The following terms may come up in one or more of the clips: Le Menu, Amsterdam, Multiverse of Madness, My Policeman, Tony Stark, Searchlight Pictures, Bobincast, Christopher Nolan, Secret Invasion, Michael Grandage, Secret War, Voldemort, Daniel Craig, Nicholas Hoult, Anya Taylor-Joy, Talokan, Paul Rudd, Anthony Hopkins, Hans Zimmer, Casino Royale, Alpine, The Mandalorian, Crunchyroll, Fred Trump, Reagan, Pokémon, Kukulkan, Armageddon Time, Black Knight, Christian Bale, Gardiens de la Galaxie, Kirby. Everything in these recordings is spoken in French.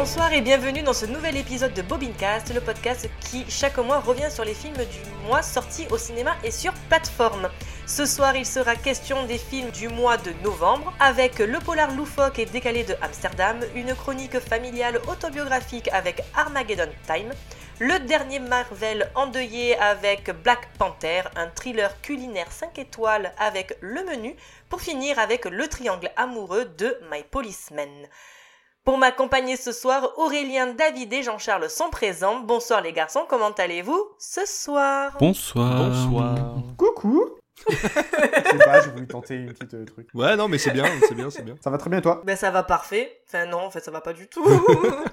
Bonsoir et bienvenue dans ce nouvel épisode de Bobincast, le podcast qui, chaque mois, revient sur les films du mois sortis au cinéma et sur plateforme. Ce soir, il sera question des films du mois de novembre, avec le polar loufoque et décalé de Amsterdam, une chronique familiale autobiographique avec Armageddon Time, le dernier Marvel endeuillé avec Black Panther, un thriller culinaire 5 étoiles avec Le Menu, pour finir avec le triangle amoureux de My Policeman. Pour m'accompagner ce soir, Aurélien, David et Jean-Charles sont présents. Bonsoir les garçons, comment allez-vous ce soir ? Bonsoir. Bonsoir. Coucou. Je sais pas, j'ai voulu tenter une petite truc. Ouais, non, mais c'est bien. Ça va très bien, toi ? Ben ça va parfait. Enfin non, en fait ça va pas du tout.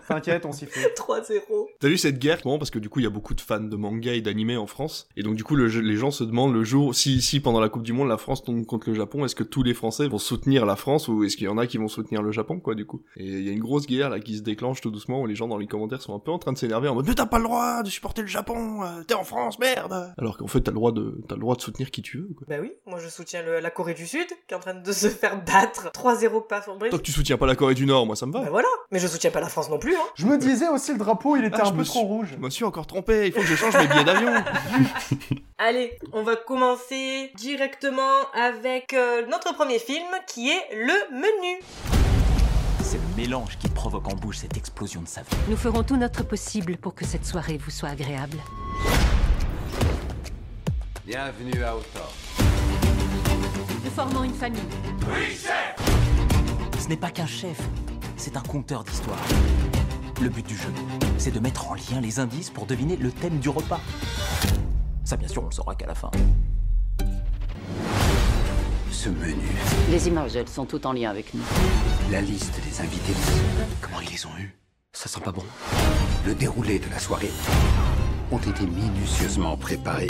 T'inquiète, on s'y fait. 3-0. T'as vu cette guerre ? Bon, parce que du coup, il y a beaucoup de fans de manga et d'animé en France. Et donc du coup, les gens se demandent le jour, si pendant la Coupe du Monde, la France tombe contre le Japon, est-ce que tous les Français vont soutenir la France ou est-ce qu'il y en a qui vont soutenir le Japon, quoi, du coup ? Et il y a une grosse guerre là qui se déclenche tout doucement où les gens dans les commentaires sont un peu en train de s'énerver en mode « Mais t'as pas le droit de supporter le Japon, t'es en France, merde !» Alors qu'en fait, t'as le droit de soutenir qui tu veux, quoi. Bah oui, moi je soutiens la Corée du Sud qui est en train de se faire battre 3-0 pas en brise. Tant que tu soutiens pas la Corée du Nord, moi ça me va. Ben voilà, mais je soutiens pas la France non plus. Hein. Je me disais aussi le drapeau, il était un peu trop rouge. Je me suis encore trompé, il faut que je change mes billets d'avion. Allez, on va commencer directement avec notre premier film qui est Le Menu. C'est le mélange qui provoque en bouche cette explosion de saveur. Nous ferons tout notre possible pour que cette soirée vous soit agréable. Bienvenue à Hautor. Nous formons une famille. Oui, chef! Ce n'est pas qu'un chef, c'est un conteur d'histoire. Le but du jeu, c'est de mettre en lien les indices pour deviner le thème du repas. Ça, bien sûr, on le saura qu'à la fin. Ce menu. Les images, elles sont toutes en lien avec nous. La liste des invités. Comment ils les ont eus ? Ça sent pas bon. Le déroulé de la soirée ont été minutieusement préparés.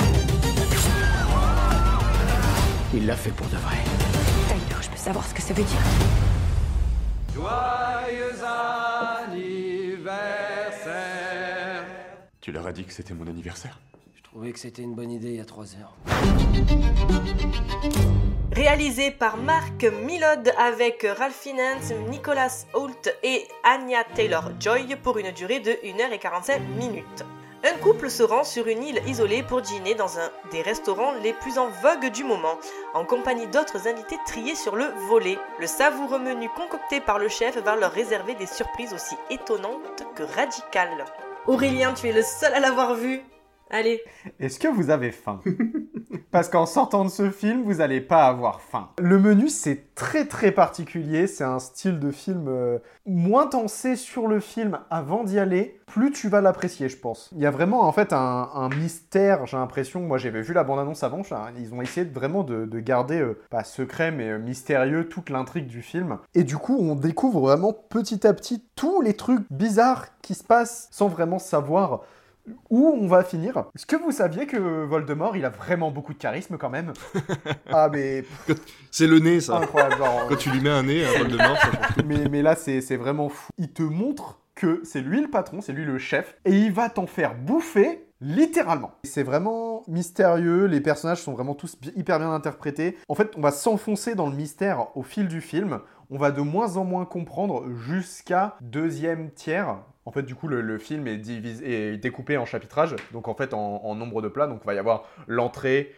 Il l'a fait pour de vrai. Taylor, je peux savoir ce que ça veut dire ? Joyeux anniversaire. Tu leur as dit que c'était mon anniversaire ? Je trouvais que c'était une bonne idée il y a 3 heures. Réalisé par Mark Millod avec Ralph Fiennes, Nicholas Hoult et Anya Taylor-Joy pour une durée de 1h45 minutes. Un couple se rend sur une île isolée pour dîner dans un des restaurants les plus en vogue du moment, en compagnie d'autres invités triés sur le volet. Le savoureux menu concocté par le chef va leur réserver des surprises aussi étonnantes que radicales. Aurélien, tu es le seul à l'avoir vu. Allez. Est-ce que vous avez faim ? Parce qu'en sortant de ce film, vous n'allez pas avoir faim. Le menu, c'est très très particulier. C'est un style de film moins tensé sur le film avant d'y aller, plus tu vas l'apprécier, je pense. Il y a vraiment en fait un mystère, j'ai l'impression. Moi, j'avais vu la bande-annonce avant. Ils ont essayé vraiment de garder, pas secret, mais mystérieux, toute l'intrigue du film. Et du coup, on découvre vraiment petit à petit tous les trucs bizarres qui se passent sans vraiment savoir où on va finir. Est-ce que vous saviez que Voldemort, il a vraiment beaucoup de charisme quand même ? Ah mais... C'est le nez ça. Incroyable, genre... Quand tu lui mets un nez à Voldemort, ça change tout. Mais là, c'est vraiment fou. Il te montre que c'est lui le patron, c'est lui le chef, et il va t'en faire bouffer, littéralement. C'est vraiment mystérieux, les personnages sont vraiment tous hyper bien interprétés. En fait, on va s'enfoncer dans le mystère au fil du film. On va de moins en moins comprendre jusqu'à deuxième tiers. En fait, du coup, le film est découpé en chapitrage, donc en fait en nombre de plats. Donc, il va y avoir l'entrée,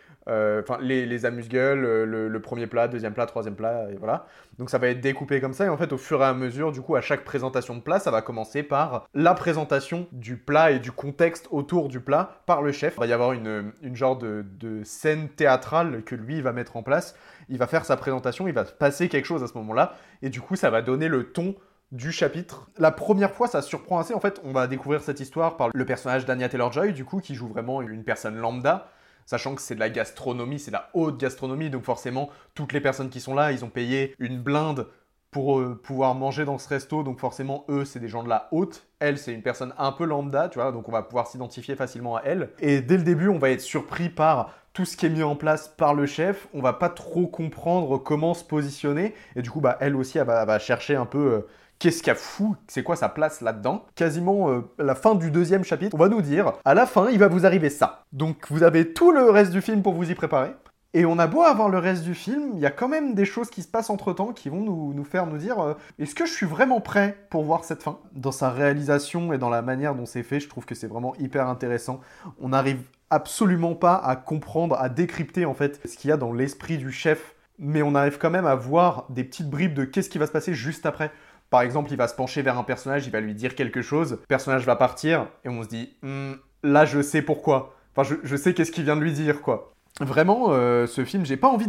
les amuse-gueules, le premier plat, deuxième plat, troisième plat, et voilà. Donc, ça va être découpé comme ça. Et en fait, au fur et à mesure, du coup, à chaque présentation de plat, ça va commencer par la présentation du plat et du contexte autour du plat par le chef. Il va y avoir une genre de scène théâtrale que lui, il va mettre en place. Il va faire sa présentation, il va passer quelque chose à ce moment-là. Et du coup, ça va donner le ton du chapitre. La première fois, ça surprend assez. En fait, on va découvrir cette histoire par le personnage d'Anya Taylor-Joy, du coup, qui joue vraiment une personne lambda, sachant que c'est de la gastronomie, c'est de la haute gastronomie, donc forcément, toutes les personnes qui sont là, ils ont payé une blinde pour pouvoir manger dans ce resto, donc forcément, eux, c'est des gens de la haute. Elle, c'est une personne un peu lambda, tu vois, donc on va pouvoir s'identifier facilement à elle. Et dès le début, on va être surpris par tout ce qui est mis en place par le chef, on va pas trop comprendre comment se positionner, et du coup, elle aussi, elle va chercher un peu... Qu'est-ce qu'il y a fou ? C'est quoi sa place là-dedans ? Quasiment la fin du deuxième chapitre, on va nous dire, à la fin, il va vous arriver ça. Donc vous avez tout le reste du film pour vous y préparer. Et on a beau avoir le reste du film, il y a quand même des choses qui se passent entre-temps qui vont nous faire nous dire est-ce que je suis vraiment prêt pour voir cette fin ? Dans sa réalisation et dans la manière dont c'est fait, je trouve que c'est vraiment hyper intéressant. On n'arrive absolument pas à comprendre, à décrypter en fait ce qu'il y a dans l'esprit du chef, mais on arrive quand même à voir des petites bribes de qu'est-ce qui va se passer juste après. Par exemple, il va se pencher vers un personnage, il va lui dire quelque chose, le personnage va partir, et on se dit « là je sais pourquoi ». Enfin, je sais qu'est-ce qu'il vient de lui dire, quoi. Vraiment, ce film, j'ai envie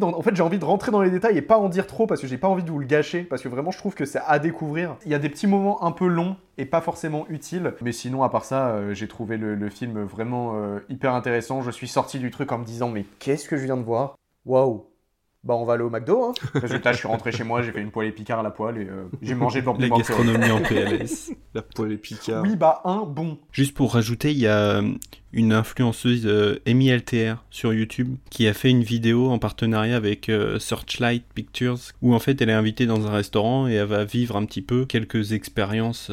de rentrer dans les détails et pas en dire trop parce que j'ai pas envie de vous le gâcher, parce que vraiment, je trouve que c'est à découvrir. Il y a des petits moments un peu longs et pas forcément utiles, mais sinon, à part ça, j'ai trouvé le film vraiment hyper intéressant. Je suis sorti du truc en me disant « mais qu'est-ce que je viens de voir ? Waouh !» Bah on va aller au McDo, hein. Résultat, je suis rentré chez moi, j'ai fait une poêlée Picard à la poêle et j'ai mangé devant la gastronomie en PLS, la poêlée Picard. Oui, bah un bon. Juste pour rajouter, il y a une influenceuse, Amy LTR, sur YouTube, qui a fait une vidéo en partenariat avec Searchlight Pictures, où en fait elle est invitée dans un restaurant et elle va vivre un petit peu quelques expériences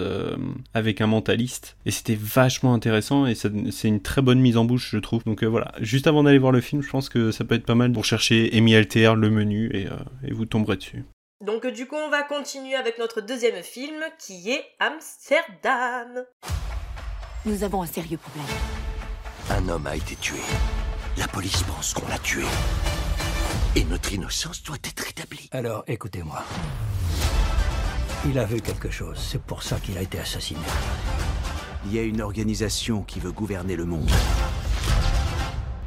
avec un mentaliste. Et c'était vachement intéressant et c'est une très bonne mise en bouche, je trouve. Donc voilà, juste avant d'aller voir le film, je pense que ça peut être pas mal pour chercher Amy LTR, Le Menu, et vous tomberez dessus. Donc du coup, on va continuer avec notre deuxième film, qui est Amsterdam. Nous avons un sérieux problème. Un homme a été tué. La police pense qu'on l'a tué. Et notre innocence doit être rétablie. Alors, écoutez-moi. Il a vu quelque chose. C'est pour ça qu'il a été assassiné. Il y a une organisation qui veut gouverner le monde.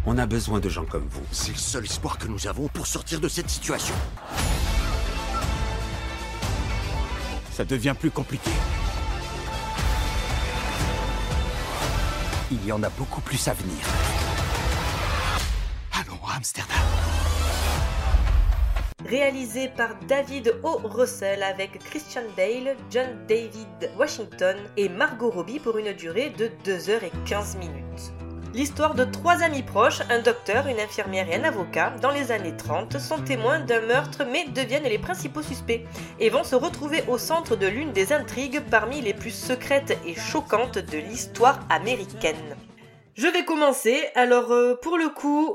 On a besoin de gens comme vous. C'est le seul espoir que nous avons pour sortir de cette situation. Ça devient plus compliqué. Il y en a beaucoup plus à venir. Allons à Amsterdam. Réalisé par David O. Russell avec Christian Bale, John David Washington et Margot Robbie pour une durée de 2h15. L'histoire de trois amis proches, un docteur, une infirmière et un avocat, dans les années 30, sont témoins d'un meurtre mais deviennent les principaux suspects et vont se retrouver au centre de l'une des intrigues parmi les plus secrètes et choquantes de l'histoire américaine. Je vais commencer, alors pour le coup,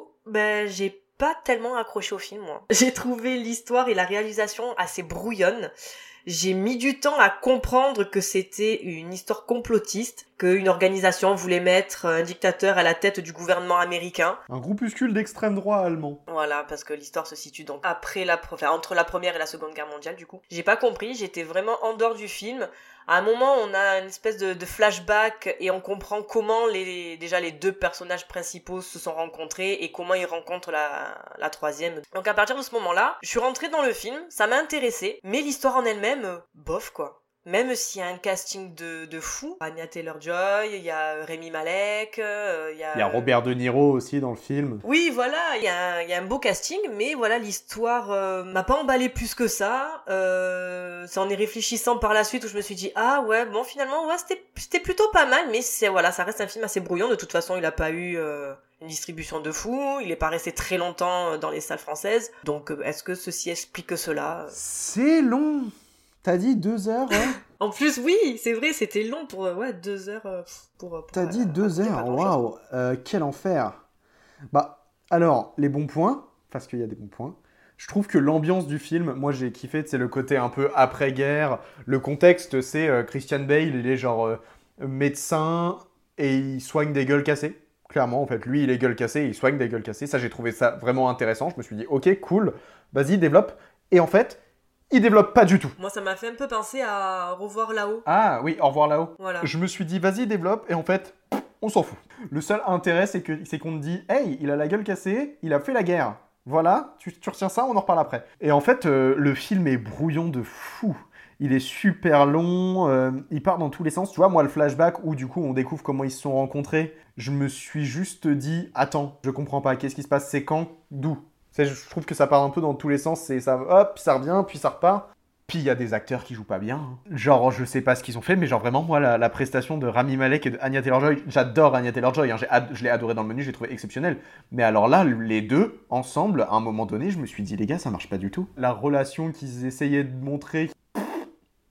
j'ai pas tellement accroché au film, moi. J'ai trouvé l'histoire et la réalisation assez brouillonnes. J'ai mis du temps à comprendre que c'était une histoire complotiste, qu'une organisation voulait mettre un dictateur à la tête du gouvernement américain. Un groupuscule d'extrême droit allemand. Voilà, parce que l'histoire se situe donc entre la première et la seconde guerre mondiale, du coup. J'ai pas compris, j'étais vraiment en dehors du film. À un moment, on a une espèce de flashback et on comprend comment les deux personnages principaux se sont rencontrés et comment ils rencontrent la troisième. Donc à partir de ce moment-là, je suis rentrée dans le film, ça m'a intéressée, mais l'histoire en elle-même, bof quoi. Même s'il y a un casting de fou, Anya Taylor-Joy, il y a Rami Malek, il y a Robert De Niro aussi dans le film. Oui, voilà, il y a un beau casting, mais voilà, l'histoire m'a pas emballé plus que ça. C'est en y réfléchissant par la suite où je me suis dit, c'était plutôt pas mal, mais ça reste un film assez brouillon. De toute façon, il a pas eu une distribution de fou, il est pas resté très longtemps dans les salles françaises. Donc, est-ce que ceci explique cela ? C'est long. T'as dit 2 heures, ouais. En plus, oui, c'est vrai, c'était long pour 2 heures. T'as dit 2 heures, waouh, quel enfer. Bah, alors, les bons points, parce qu'il y a des bons points, je trouve que l'ambiance du film, moi j'ai kiffé, c'est le côté un peu après-guerre, le contexte, c'est Christian Bale, il est genre médecin et il soigne des gueules cassées. Clairement, en fait, lui, il est gueule cassée, il soigne des gueules cassées. Ça, j'ai trouvé ça vraiment intéressant. Je me suis dit, ok, cool, vas-y, développe. Et en fait, il développe pas du tout. Moi, ça m'a fait un peu penser à Au revoir là-haut. Ah oui, Au revoir là-haut. Voilà. Je me suis dit, vas-y, développe. Et en fait, on s'en fout. Le seul intérêt, c'est qu'on te dit, hey, il a la gueule cassée, il a fait la guerre. Voilà, tu retiens ça, on en reparle après. Et en fait, le film est brouillon de fou. Il est super long, il part dans tous les sens. Tu vois, moi, le flashback où, du coup, on découvre comment ils se sont rencontrés, je me suis juste dit, attends, je comprends pas, qu'est-ce qui se passe, c'est quand, d'où ? Je trouve que ça part un peu dans tous les sens, hop, ça revient, puis ça repart. Puis il y a des acteurs qui jouent pas bien. Hein. Genre, je sais pas ce qu'ils ont fait, mais genre vraiment, moi, la prestation de Rami Malek et de Anya Taylor-Joy, j'adore Anya Taylor-Joy, hein, je l'ai adoré dans Le Menu, j'ai trouvé exceptionnel. Mais alors là, les deux, ensemble, à un moment donné, je me suis dit, les gars, ça marche pas du tout. La relation qu'ils essayaient de montrer,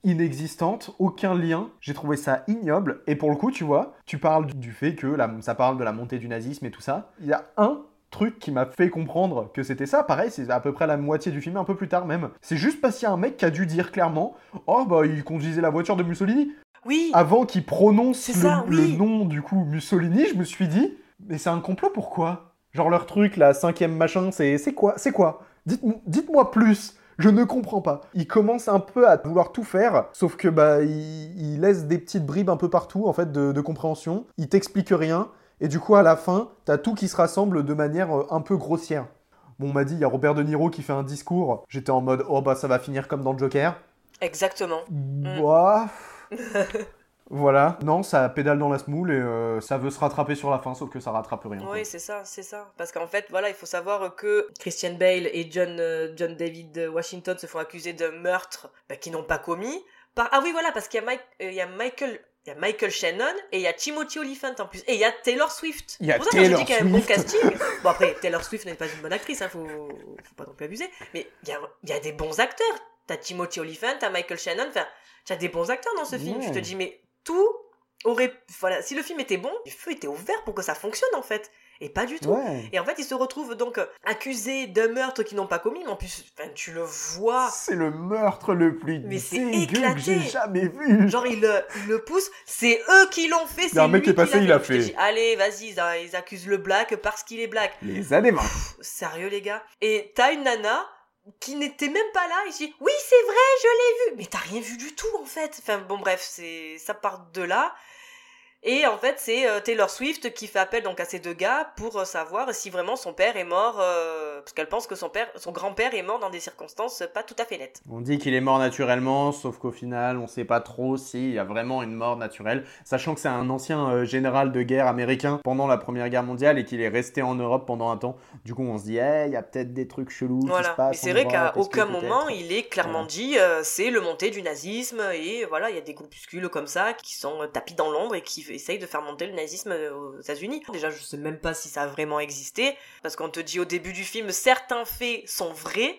inexistante, aucun lien, j'ai trouvé ça ignoble. Et pour le coup, tu vois, tu parles du fait que ça parle de la montée du nazisme et tout ça, il y a un truc qui m'a fait comprendre que c'était ça. Pareil, c'est à peu près la moitié du film, un peu plus tard même. C'est juste parce qu'il y a un mec qui a dû dire clairement « Oh, bah, il conduisait la voiture de Mussolini ». Oui. Avant qu'il prononce le nom, du coup, Mussolini, je me suis dit « Mais c'est un complot, pourquoi ?» Genre leur truc, la cinquième machin, c'est quoi ? Dites-moi plus. Je ne comprends pas. Il commence un peu à vouloir tout faire, sauf que bah il laisse des petites bribes un peu partout en fait de compréhension. Il t'explique rien et du coup à la fin, t'as tout qui se rassemble de manière un peu grossière. Bon, on m'a dit il y a Robert De Niro qui fait un discours. J'étais en mode oh bah ça va finir comme dans Joker. Exactement. Bah. Voilà, non, ça pédale dans la semoule et ça veut se rattraper sur la fin, sauf que ça rattrape rien. Oui, c'est ça. Parce qu'en fait, voilà, il faut savoir que Christian Bale et John David Washington se font accuser de meurtre qu'ils n'ont pas commis. Ah oui, voilà, parce qu'il y a Michael Shannon et il y a Timothy Olyphant en plus. Et il y a Taylor Swift. C'est pour ça que je dis qu'il y a un bon casting. Bon, après, Taylor Swift n'est pas une bonne actrice, faut pas non plus abuser. Mais il y a des bons acteurs. T'as Timothy Olyphant, t'as Michael Shannon, enfin, t'as des bons acteurs dans ce film. Je te dis, mais tout aurait... Voilà, si le film était bon, le feu était ouvert pour que ça fonctionne, en fait. Et pas du tout. Ouais. Et en fait, ils se retrouvent donc accusés d'un meurtre qu'ils n'ont pas commis, mais en plus, tu le vois... C'est le meurtre le plus dégueu que j'ai jamais vu. Genre, ils le poussent, c'est eux qui l'ont fait, c'est lui qui l'a fait. Il y a un mec qui est passé, il l'a fait. Allez, vas-y, ils accusent le black parce qu'il est black. Les années marques. Sérieux, les gars. Et t'as une nana... qui n'était même pas là, et je dis « Oui, c'est vrai, je l'ai vu !» Mais t'as rien vu du tout, en fait. Enfin, bon, bref, ça part de là. Et en fait, c'est Taylor Swift qui fait appel donc, à ces deux gars pour savoir si vraiment son père est mort, parce qu'elle pense que son grand-père est mort dans des circonstances pas tout à fait nettes. On dit qu'il est mort naturellement, sauf qu'au final, on sait pas trop s'il y a vraiment une mort naturelle, sachant que c'est un ancien général de guerre américain pendant la Première Guerre mondiale et qu'il est resté en Europe pendant un temps. Du coup, on se dit, y a peut-être des trucs chelous qui se passent. Mais c'est vrai qu'à aucun moment, il est clairement dit, c'est le montée du nazisme, et voilà, il y a des groupuscules comme ça qui sont tapis dans l'ombre et qui essaye de faire monter le nazisme aux États-Unis. Déjà, je sais même pas si ça a vraiment existé, parce qu'on te dit au début du film, certains faits sont vrais,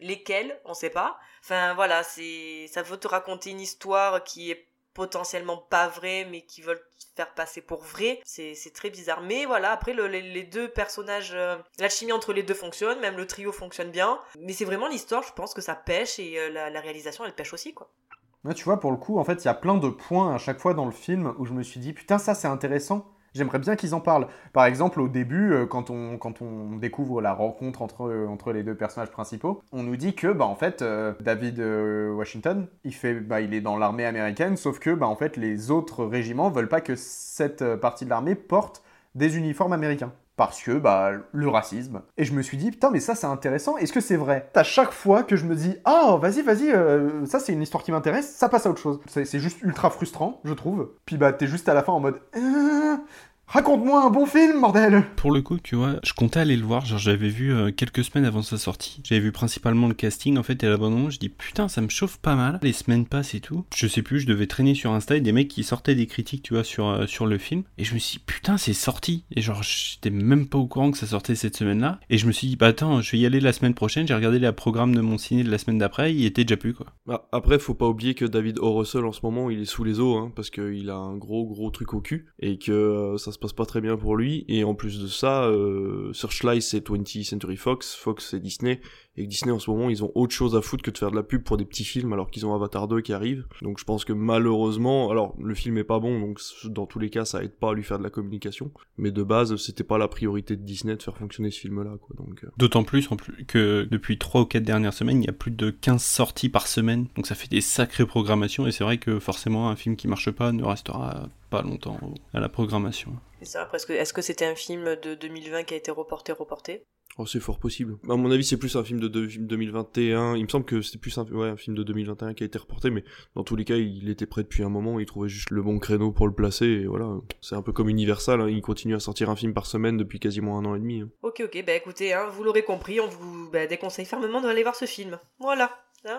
lesquels, on sait pas. Enfin, voilà, ça veut te raconter une histoire qui est potentiellement pas vraie, mais qui veulent faire passer pour vrai. C'est très bizarre. Mais voilà, après, les deux personnages, la chimie entre les deux fonctionne, même le trio fonctionne bien. Mais c'est vraiment l'histoire, je pense que ça pêche, et la réalisation, elle pêche aussi, quoi. Là, tu vois, pour le coup, en fait, il y a plein de points à chaque fois dans le film où je me suis dit « Putain, ça, c'est intéressant, j'aimerais bien qu'ils en parlent ». Par exemple, au début, quand on découvre la rencontre entre les deux personnages principaux, on nous dit que, en fait, David Washington, il est dans l'armée américaine, sauf que, en fait, les autres régiments veulent pas que cette partie de l'armée porte des uniformes américains. Parce que, le racisme. Et je me suis dit, putain, mais ça, c'est intéressant, est-ce que c'est vrai ? À chaque fois que je me dis, ah, vas-y, ça, c'est une histoire qui m'intéresse, ça passe à autre chose. C'est juste ultra frustrant, je trouve. Puis, t'es juste à la fin en mode, raconte-moi un bon film, bordel ! Pour le coup, tu vois, je comptais aller le voir, genre, j'avais vu quelques semaines avant sa sortie. J'avais vu principalement le casting, en fait, et à la bonne moment, je dis, putain, ça me chauffe pas mal. Les semaines passent et tout. Je sais plus, je devais traîner sur Insta et des mecs qui sortaient des critiques, tu vois, sur le film. Et je me suis dit, putain, c'est sorti. Et genre, j'étais même pas au courant que ça sortait cette semaine-là. Et je me suis dit, attends, je vais y aller la semaine prochaine. J'ai regardé les programmes de mon ciné de la semaine d'après, il était déjà plus, quoi. Après, faut pas oublier que David O. Russell, en ce moment, il est sous les eaux, hein, parce qu'il a un gros truc au cul et que ça se passe pas très bien pour lui, et en plus de ça, Searchlight c'est 20th Century Fox c'est Disney, et Disney en ce moment ils ont autre chose à foutre que de faire de la pub pour des petits films alors qu'ils ont Avatar 2 qui arrive, donc je pense que malheureusement, alors le film est pas bon donc dans tous les cas ça aide pas à lui faire de la communication, mais de base c'était pas la priorité de Disney de faire fonctionner ce film là quoi. Donc, d'autant plus que depuis 3 ou 4 dernières semaines il y a plus de 15 sorties par semaine, donc ça fait des sacrées programmations et c'est vrai que forcément un film qui marche pas ne restera pas longtemps à la programmation. C'est ça, presque. Est-ce que c'était un film de 2020 qui a été reporté ? Oh, c'est fort possible. À mon avis, c'est plus un film de 2021. Il me semble que c'était plus un film de 2021 qui a été reporté, mais dans tous les cas, il était prêt depuis un moment. Il trouvait juste le bon créneau pour le placer. Et voilà, c'est un peu comme Universal. Hein. Il continue à sortir un film par semaine depuis quasiment 1 an et demi. Hein. Ok. Écoutez, vous l'aurez compris, on vous déconseille fermement d'aller voir ce film. Voilà.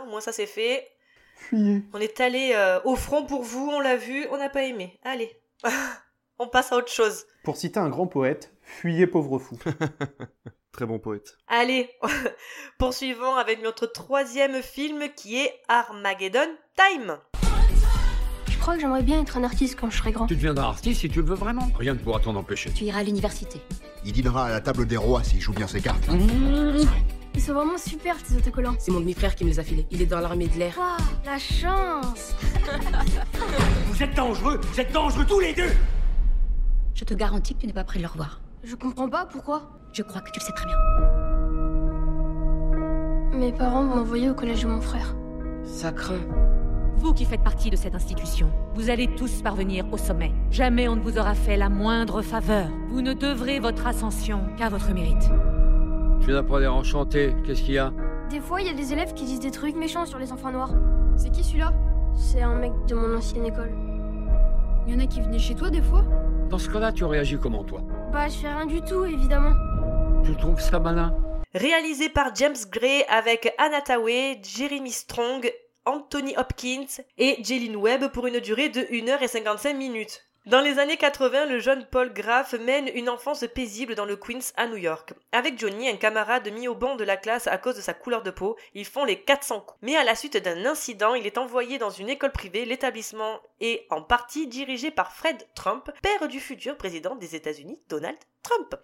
Moi, ça c'est fait. Fuyez. On est allé au front pour vous. On l'a vu. On n'a pas aimé. Allez. On passe à autre chose. Pour citer un grand poète, fuyez pauvre fou. Très bon poète. Allez, poursuivons avec notre 3e film qui est Armageddon Time. crois que j'aimerais bien être un artiste quand je serai grand. Tu deviendras artiste si tu le veux vraiment. Rien ne pourra t'en empêcher. Tu iras à l'université. Il dînera à la table des rois s'il joue bien ses cartes. Ils sont vraiment super, ces autocollants. C'est mon demi-frère qui me les a filés. Il est dans l'armée de l'air. Waouh, la chance. Vous êtes dangereux. Vous êtes dangereux tous les deux. Je te garantis que tu n'es pas prêt de le revoir. Je comprends pas, pourquoi? Je crois que tu le sais très bien. Mes parents m'ont envoyé au collège de mon frère. Ça craint. Vous qui faites partie de cette institution, vous allez tous parvenir au sommet. Jamais on ne vous aura fait la moindre faveur. Vous ne devrez votre ascension qu'à votre mérite. Tu n'as pas l'air enchanté, qu'est-ce qu'il y a? Des fois, il y a des élèves qui disent des trucs méchants sur les enfants noirs. C'est qui celui-là? C'est un mec de mon ancienne école. Il y en a qui venaient chez toi des fois? Dans ce cas-là, tu réagis comment, toi? Bah, je fais rien du tout, évidemment. Tu trouves ça malin? Réalisé par James Gray avec Anna Taylor-Joy, Jeremy Strong, Anthony Hopkins et Jalen Webb pour une durée de 1h55. Dans les années 80, le jeune Paul Graff mène une enfance paisible dans le Queens à New York. Avec Johnny, un camarade mis au banc de la classe à cause de sa couleur de peau, ils font les 400 coups. Mais à la suite d'un incident, il est envoyé dans une école privée. L'établissement est en partie dirigé par Fred Trump, père du futur président des États-Unis, Donald Trump.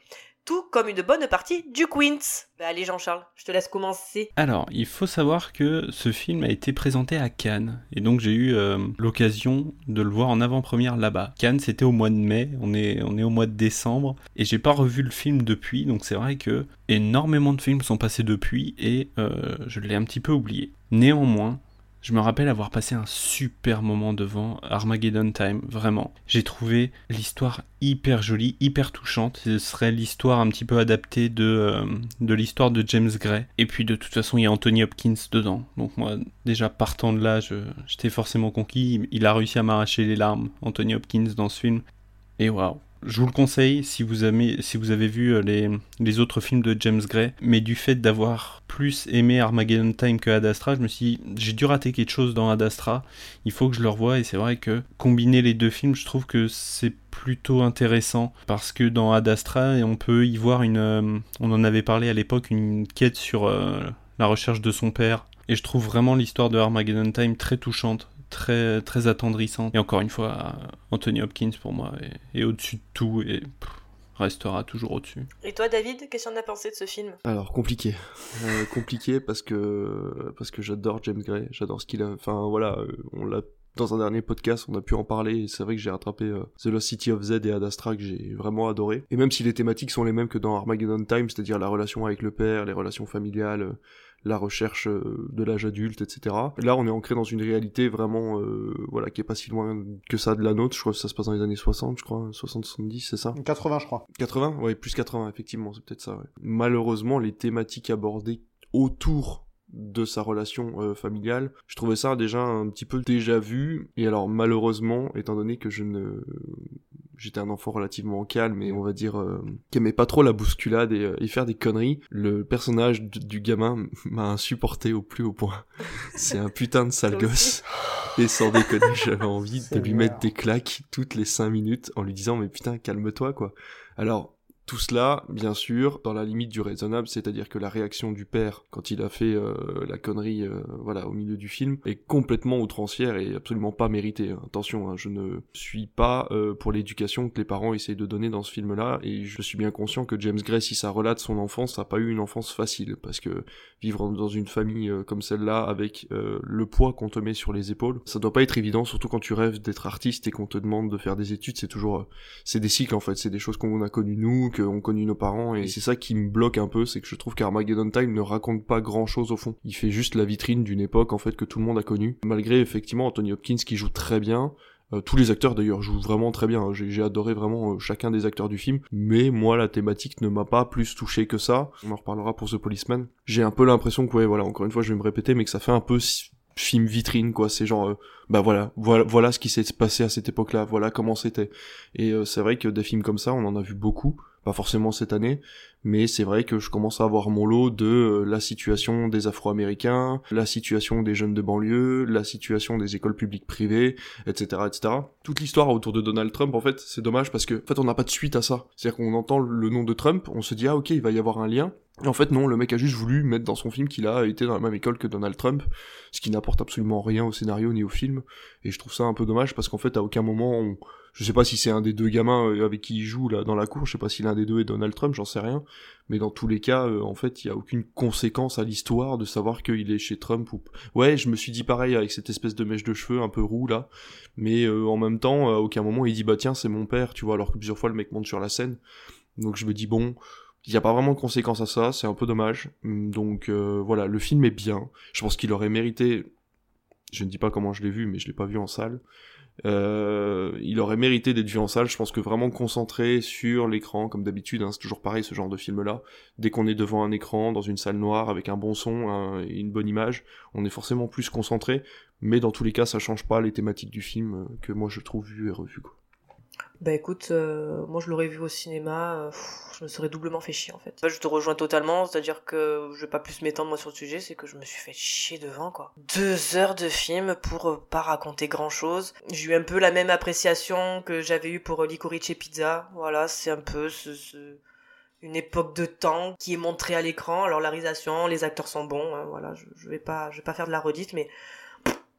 Tout comme une bonne partie du Queens. Bah allez Jean-Charles, je te laisse commencer. Alors, il faut savoir que ce film a été présenté à Cannes. Et donc j'ai eu l'occasion de le voir en avant-première là-bas. Cannes, c'était au mois de mai, on est au mois de décembre. Et j'ai pas revu le film depuis, donc c'est vrai que énormément de films sont passés depuis. Et je l'ai un petit peu oublié. Néanmoins, je me rappelle avoir passé un super moment devant Armageddon Time, vraiment. J'ai trouvé l'histoire hyper jolie, hyper touchante. Ce serait l'histoire un petit peu adaptée de l'histoire de James Gray. Et puis de toute façon, il y a Anthony Hopkins dedans. Donc moi, déjà partant de là, j'étais forcément conquis. Il a réussi à m'arracher les larmes, Anthony Hopkins, dans ce film. Et waouh! Je vous le conseille si vous avez vu les autres films de James Gray, mais du fait d'avoir plus aimé Armageddon Time que Ad Astra, je me suis dit, j'ai dû rater quelque chose dans Ad Astra, il faut que je le revoie, et c'est vrai que combiner les deux films, je trouve que c'est plutôt intéressant, parce que dans Ad Astra, on peut y voir on en avait parlé à l'époque, une quête sur la recherche de son père, et je trouve vraiment l'histoire de Armageddon Time très touchante. Très, très attendrissante. Et encore une fois, Anthony Hopkins, pour moi, est au-dessus de tout et restera toujours au-dessus. Et toi, David, qu'est-ce que tu en as pensé de ce film ? Alors, compliqué. Compliqué parce que j'adore James Gray. J'adore ce qu'il a... Enfin, voilà, dans un dernier podcast, on a pu en parler, et c'est vrai que j'ai rattrapé The Lost City of Z et Ad Astra, que j'ai vraiment adoré. Et même si les thématiques sont les mêmes que dans Armageddon Time, c'est-à-dire la relation avec le père, les relations familiales, la recherche de l'âge adulte, etc. Là, on est ancré dans une réalité vraiment, voilà, qui est pas si loin que ça de la nôtre. Je crois que ça se passe dans les années 60, je crois, 60-70, c'est ça ? 80, je crois. 80 ? Ouais, plus 80, effectivement, c'est peut-être ça, ouais. Malheureusement, les thématiques abordées autour de sa relation familiale. Je trouvais ça déjà un petit peu déjà vu, et alors malheureusement, étant donné que j'étais un enfant relativement calme et on va dire qui aimait pas trop la bousculade et faire des conneries, le personnage du gamin m'a insupporté au plus haut point. C'est un putain de sale gosse. Et sans déconner, j'avais envie de lui mettre des claques toutes les 5 minutes en lui disant mais putain, calme-toi quoi. Alors tout cela, bien sûr, dans la limite du raisonnable, c'est-à-dire que la réaction du père, quand il a fait la connerie voilà, au milieu du film, est complètement outrancière et absolument pas méritée. Attention, je ne suis pas pour l'éducation que les parents essayent de donner dans ce film-là, et je suis bien conscient que James Gray, si ça relate son enfance, n'a pas eu une enfance facile, parce que vivre dans une famille comme celle-là, avec le poids qu'on te met sur les épaules, ça doit pas être évident, surtout quand tu rêves d'être artiste et qu'on te demande de faire des études, c'est toujours... c'est des cycles, en fait, c'est des choses qu'on a connues, nous, qu'on connaît nos parents, et c'est ça qui me bloque un peu, c'est que je trouve qu'Armageddon Time ne raconte pas grand chose au fond. Il fait juste la vitrine d'une époque en fait que tout le monde a connue. Malgré effectivement Anthony Hopkins qui joue très bien, tous les acteurs d'ailleurs jouent vraiment très bien, j'ai adoré vraiment chacun des acteurs du film, mais moi la thématique ne m'a pas plus touché que ça. On en reparlera pour The Policeman. J'ai un peu l'impression que ouais voilà, encore une fois je vais me répéter, mais que ça fait un peu film vitrine quoi, c'est genre bah voilà ce qui s'est passé à cette époque-là, voilà comment c'était. Et c'est vrai que des films comme ça, on en a vu beaucoup. pas forcément cette année, mais c'est vrai que je commence à avoir mon lot de la situation des Afro-Américains, la situation des jeunes de banlieue, la situation des écoles publiques privées, etc., etc. Toute l'histoire autour de Donald Trump, en fait, c'est dommage parce que, en fait, on n'a pas de suite à ça. C'est-à-dire qu'on entend le nom de Trump, on se dit « Ah ok, il va y avoir un lien ». Et en fait, non, le mec a juste voulu mettre dans son film qu'il a été dans la même école que Donald Trump, ce qui n'apporte absolument rien au scénario ni au film, et je trouve ça un peu dommage parce qu'en fait, à aucun moment, je sais pas si c'est un des deux gamins avec qui il joue là dans la cour, je sais pas si l'un des deux est Donald Trump, j'en sais rien, mais dans tous les cas, en fait, il y a aucune conséquence à l'histoire de savoir qu'il est chez Trump ou... Ouais, je me suis dit pareil avec cette espèce de mèche de cheveux un peu roux là, mais en même temps, à aucun moment, il dit « Bah tiens, c'est mon père », tu vois, alors que plusieurs fois, le mec monte sur la scène, donc je me dis « Bon... » Il n'y a pas vraiment de conséquences à ça, c'est un peu dommage. Donc voilà, le film est bien. Je pense qu'il aurait mérité... Je ne dis pas comment je l'ai vu, mais je ne l'ai pas vu en salle. Il aurait mérité d'être vu en salle. Je pense que vraiment concentré sur l'écran, comme d'habitude, hein, c'est toujours pareil ce genre de film-là. Dès qu'on est devant un écran, dans une salle noire, avec un bon son et une bonne image, on est forcément plus concentré. Mais dans tous les cas, ça ne change pas les thématiques du film que moi je trouve vu et revu, quoi. Bah écoute, moi je l'aurais vu au cinéma, je me serais doublement fait chier en fait. Je te rejoins totalement, c'est-à-dire que je vais pas plus m'étendre moi sur le sujet, c'est que je me suis fait chier devant quoi. 2 heures de film pour pas raconter grand-chose. J'ai eu un peu la même appréciation que j'avais eu pour Licorice et Pizza, voilà, c'est un peu une époque de temps qui est montrée à l'écran. Alors la réalisation, les acteurs sont bons, hein, voilà, je vais pas faire de la redite, mais...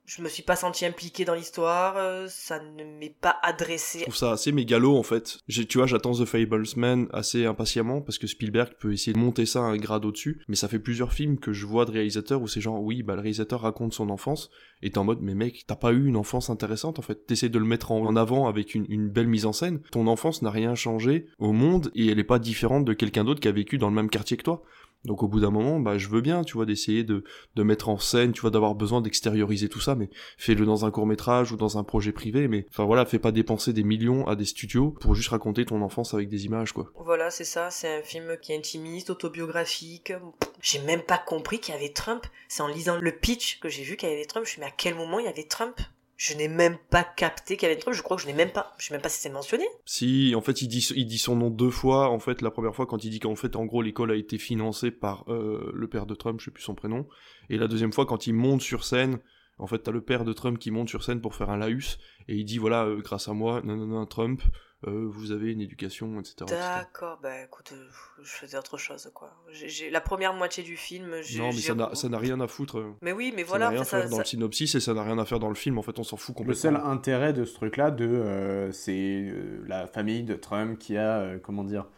Je me suis pas senti impliqué dans l'histoire, ça ne m'est pas adressé. Je trouve ça assez mégalo en fait. Tu vois, j'attends The Fablesman assez impatiemment parce que Spielberg peut essayer de monter ça à un grade au-dessus, mais ça fait plusieurs films que je vois de réalisateurs où c'est genre oui, bah le réalisateur raconte son enfance et t'es en mode mais mec, t'as pas eu une enfance intéressante en fait. T'essaies de le mettre en avant avec une belle mise en scène. Ton enfance n'a rien changé au monde et elle est pas différente de quelqu'un d'autre qui a vécu dans le même quartier que toi. Donc au bout d'un moment, bah je veux bien, tu vois, d'essayer de mettre en scène, tu vois, d'avoir besoin d'extérioriser tout ça, mais fais-le dans un court-métrage ou dans un projet privé, mais enfin voilà, fais pas dépenser des millions à des studios pour juste raconter ton enfance avec des images, quoi. Voilà, c'est ça, c'est un film qui est intimiste, autobiographique. J'ai même pas compris qu'il y avait Trump. C'est en lisant le pitch que j'ai vu qu'il y avait Trump. Je me suis dit, mais à quel moment il y avait Trump ? Je n'ai même pas capté qu'il y avait Trump, je crois que je sais même pas si c'est mentionné. Si, en fait, il dit son nom 2 fois, en fait, la première fois quand il dit qu'en fait, en gros, l'école a été financée par le père de Trump, je sais plus son prénom, et la deuxième fois, quand il monte sur scène, en fait, t'as le père de Trump qui monte sur scène pour faire un laïus, et il dit, voilà, grâce à moi, non, Trump, vous avez une éducation, etc. D'accord, bah écoute, je faisais autre chose, quoi. J'ai la première moitié du film... Non, mais ça n'a rien à foutre. Mais oui, mais voilà... Ça n'a rien à faire dans le synopsis et ça n'a rien à faire dans le film, en fait, on s'en fout complètement. Le seul intérêt de ce truc-là, c'est la famille de Trump qui a,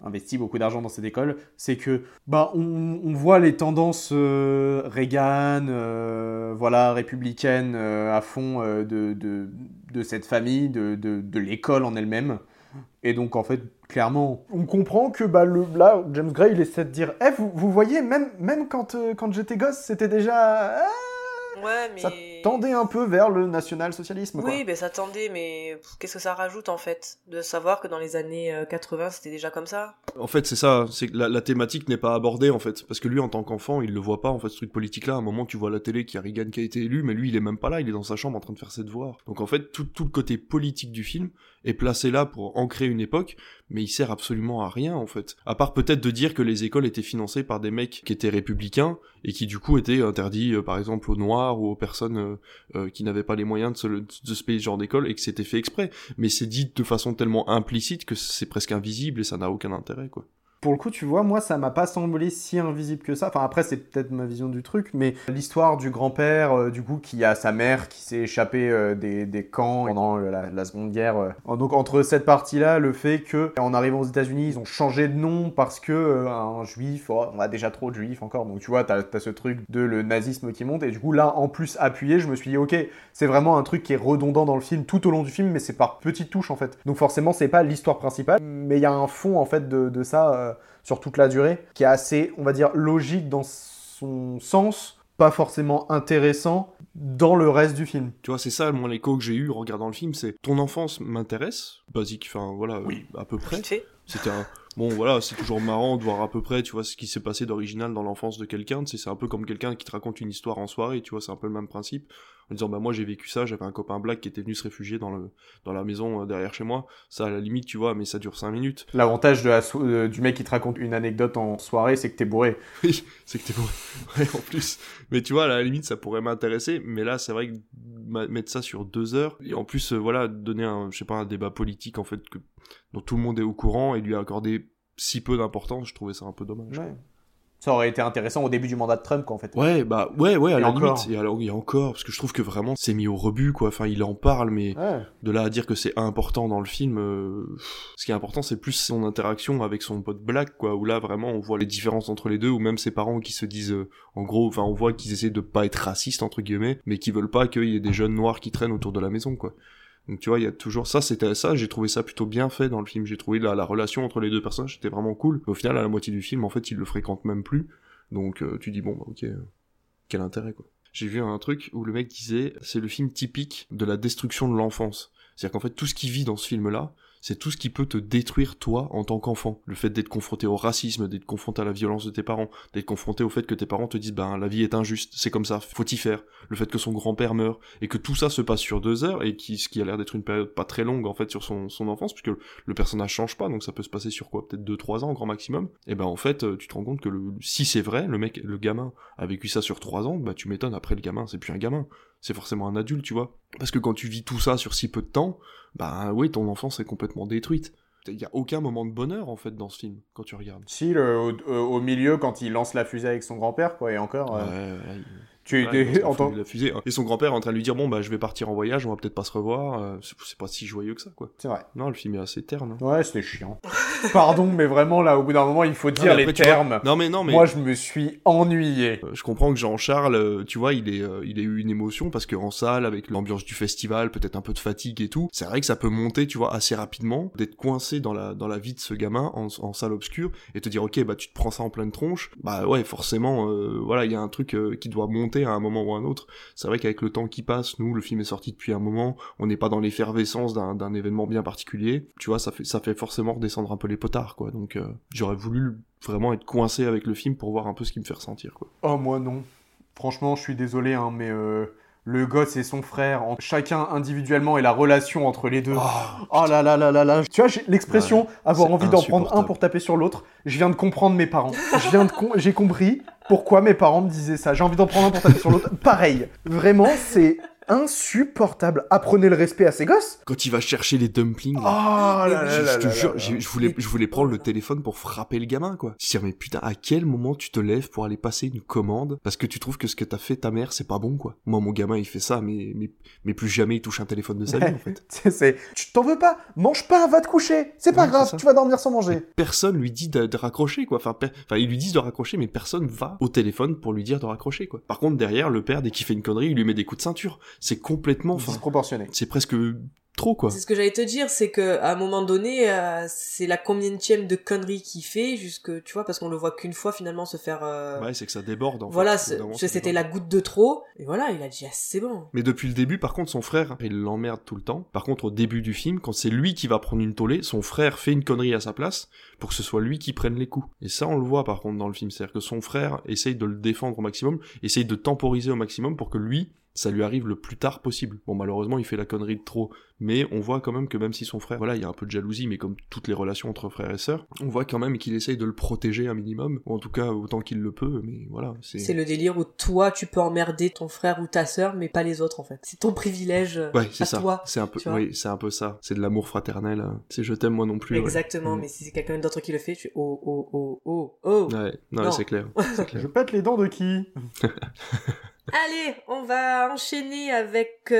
investi beaucoup d'argent dans cette école, c'est que, bah, on voit les tendances Reagan, voilà, républicaine à fond de cette famille, de l'école en elle-même. Et donc, en fait, clairement, on comprend que là, James Gray, il essaie de dire « Eh, vous voyez, même quand j'étais gosse, c'était déjà... Ouais, mais... » Ça tendait un peu vers le national-socialisme, quoi. Oui, ben ça tendait, mais qu'est-ce que ça rajoute, en fait, de savoir que dans les années 80, c'était déjà comme ça ? En fait, c'est ça, c'est que la thématique n'est pas abordée, en fait, parce que lui, en tant qu'enfant, il le voit pas, en fait, ce truc politique-là. À un moment, tu vois à la télé qu'il y a Reagan qui a été élu, mais lui, il est même pas là, il est dans sa chambre en train de faire ses devoirs. Donc, en fait, tout le côté politique du film est placé là pour ancrer une époque, mais il sert absolument à rien, en fait. À part peut-être de dire que les écoles étaient financées par des mecs qui étaient républicains, et qui, du coup, étaient interdits, par exemple, aux Noirs ou aux personnes qui n'avaient pas les moyens de se payer ce genre d'école, et que c'était fait exprès. Mais c'est dit de façon tellement implicite que c'est presque invisible, et ça n'a aucun intérêt, quoi. Pour le coup, tu vois, moi, ça m'a pas semblé si invisible que ça. Enfin, après, c'est peut-être ma vision du truc, mais l'histoire du grand-père, du coup, qui a sa mère qui s'est échappée des camps pendant la Seconde Guerre. Donc, entre cette partie-là, le fait que, en arrivant aux États-Unis, ils ont changé de nom parce que un juif, on a déjà trop de juifs encore. Donc, tu vois, t'as ce truc de le nazisme qui monte. Et du coup, là, en plus appuyé, je me suis dit, ok, c'est vraiment un truc qui est redondant dans le film, tout au long du film, mais c'est par petites touches, en fait. Donc, forcément, c'est pas l'histoire principale, mais il y a un fond, en fait, de ça. Sur toute la durée, qui est assez, on va dire, logique dans son sens, pas forcément intéressant dans le reste du film. Tu vois, c'est ça, moi, l'écho que j'ai eu en regardant le film, c'est « Ton enfance m'intéresse », basique, enfin, voilà, oui. À peu près. C'était un... Bon, voilà, c'est toujours marrant de voir à peu près, tu vois, ce qui s'est passé d'original dans l'enfance de quelqu'un. Tu sais, c'est un peu comme quelqu'un qui te raconte une histoire en soirée, tu vois, c'est un peu le même principe. En disant, bah, moi, j'ai vécu ça, j'avais un copain black qui était venu se réfugier dans la maison derrière chez moi. Ça, à la limite, tu vois, mais ça dure 5 minutes. L'avantage du mec qui te raconte une anecdote en soirée, c'est que t'es bourré. Oui, c'est que t'es bourré. Ouais, en plus. Mais tu vois, à la limite, ça pourrait m'intéresser. Mais là, c'est vrai que mettre ça sur 2 heures. Et en plus, voilà, donner un, je sais pas, un débat politique, en fait, dont tout le monde est au courant et lui accorder si peu d'importance, je trouvais ça un peu dommage. Ouais. Ça aurait été intéressant au début du mandat de Trump, quoi, en fait. Ouais, bah, ouais, à la limite. Il y a encore, parce que je trouve que vraiment, c'est mis au rebut, quoi. Enfin, il en parle, mais ouais. De là à dire que c'est important dans le film, ce qui est important, c'est plus son interaction avec son pote Black, quoi, où là, vraiment, on voit les différences entre les deux, ou même ses parents qui se disent, en gros, enfin, on voit qu'ils essaient de pas être racistes, entre guillemets, mais qui veulent pas qu'il y ait des jeunes noirs qui traînent autour de la maison, quoi. Donc tu vois, il y a toujours ça, c'était ça, j'ai trouvé ça plutôt bien fait dans le film, j'ai trouvé la relation entre les deux personnages, c'était vraiment cool. Mais au final, à la moitié du film, en fait, ils le fréquentent même plus, donc tu dis, bon, bah ok, quel intérêt, quoi. J'ai vu un truc où le mec disait, c'est le film typique de la destruction de l'enfance. C'est-à-dire qu'en fait, tout ce qui vit dans ce film-là, c'est tout ce qui peut te détruire, toi, en tant qu'enfant. Le fait d'être confronté au racisme, d'être confronté à la violence de tes parents, d'être confronté au fait que tes parents te disent « Ben, la vie est injuste, c'est comme ça, faut y faire ». Le fait que son grand-père meurt, et que tout ça se passe sur 2 heures, et ce qui a l'air d'être une période pas très longue, en fait, sur son enfance, puisque le personnage change pas, donc ça peut se passer sur quoi, peut-être 2-3 ans, au grand maximum. Et ben, en fait, tu te rends compte que si c'est vrai, le gamin a vécu ça sur 3 ans, bah tu m'étonnes, après le gamin, c'est plus un gamin. C'est forcément un adulte, tu vois. Parce que quand tu vis tout ça sur si peu de temps, bah oui, ton enfance est complètement détruite. Il n'y a aucun moment de bonheur, en fait, dans ce film, quand tu regardes. Si, au milieu, quand il lance la fusée avec son grand-père, quoi, et encore... La fusée, hein. Et son grand-père est en train de lui dire, bon, bah je vais partir en voyage, on va peut-être pas se revoir, c'est pas si joyeux que ça, quoi. C'est vrai. Non, le film est assez terne. Hein. Ouais, c'était chiant. Pardon, mais vraiment, là, au bout d'un moment, il faut dire les termes. Non, mais... Moi, je me suis ennuyé. Je comprends que Jean-Charles, tu vois, il a eu une émotion, parce qu'en salle, avec l'ambiance du festival, peut-être un peu de fatigue et tout, c'est vrai que ça peut monter, tu vois, assez rapidement, d'être coincé dans la vie de ce gamin, en salle obscure, et te dire, ok, bah tu te prends ça en pleine tronche, bah ouais, forcément, voilà, il y a un truc qui doit monter à un moment ou à un autre. C'est vrai qu'avec le temps qui passe, nous, le film est sorti depuis un moment, on n'est pas dans l'effervescence d'un événement bien particulier, tu vois, ça fait forcément redescendre un peu les potards, quoi, donc j'aurais voulu vraiment être coincé avec le film pour voir un peu ce qui me fait ressentir, quoi. Oh, moi non. Franchement, je suis désolé, hein, mais le gosse et son frère, chacun individuellement, et la relation entre les deux. Oh là là là là là. Tu vois, j'ai l'expression avoir envie d'en prendre un pour taper sur l'autre. Je viens de comprendre mes parents. J'ai compris pourquoi mes parents me disaient ça. J'ai envie d'en prendre un pour taper sur l'autre. Pareil. Vraiment, c'est insupportable. Apprenez le respect à ces gosses. Quand il va chercher les dumplings. Je voulais prendre le téléphone pour frapper le gamin, quoi. C'est-à-dire, mais putain, à quel moment tu te lèves pour aller passer une commande parce que tu trouves que ce que t'as fait ta mère, c'est pas bon, quoi. Moi, mon gamin, il fait ça, mais plus jamais il touche un téléphone de sa vie, en fait. Tu t'en veux pas. Mange pas, va te coucher. C'est pas grave, tu vas dormir sans manger. Mais personne lui dit de raccrocher, quoi. Enfin, ils lui disent de raccrocher, mais personne va au téléphone pour lui dire de raccrocher, quoi. Par contre, derrière, le père, dès qu'il fait une connerie, il lui met des coups de ceinture. C'est complètement disproportionné. C'est presque trop, quoi. C'est ce que j'allais te dire, c'est que à un moment donné, c'est la combienième de conneries qu'il fait, jusque, tu vois, parce qu'on le voit qu'une fois finalement se faire. Ouais, c'est que ça déborde. C'était la goutte de trop. Et voilà, il a dit c'est bon. Mais depuis le début, par contre, son frère, il l'emmerde tout le temps. Par contre, au début du film, quand c'est lui qui va prendre une tollée, son frère fait une connerie à sa place pour que ce soit lui qui prenne les coups. Et ça, on le voit par contre dans le film, c'est-à-dire que son frère essaye de le défendre au maximum, essaye de temporiser au maximum pour que lui, ça lui arrive le plus tard possible. Bon, malheureusement, il fait la connerie de trop, mais on voit quand même que même si son frère, voilà, il y a un peu de jalousie, mais comme toutes les relations entre frères et sœurs, on voit quand même qu'il essaye de le protéger un minimum, ou en tout cas autant qu'il le peut, mais voilà. C'est le délire où toi, tu peux emmerder ton frère ou ta sœur, mais pas les autres, en fait. C'est ton privilège toi. C'est un peu, oui, c'est un peu ça. C'est de l'amour fraternel. C'est je t'aime moi non plus. Exactement, ouais. Mais si c'est quelqu'un d'autre qui le fait, tu oh. Ouais, non. C'est clair. C'est clair. Je pète les dents de qui? Allez, on va enchaîner avec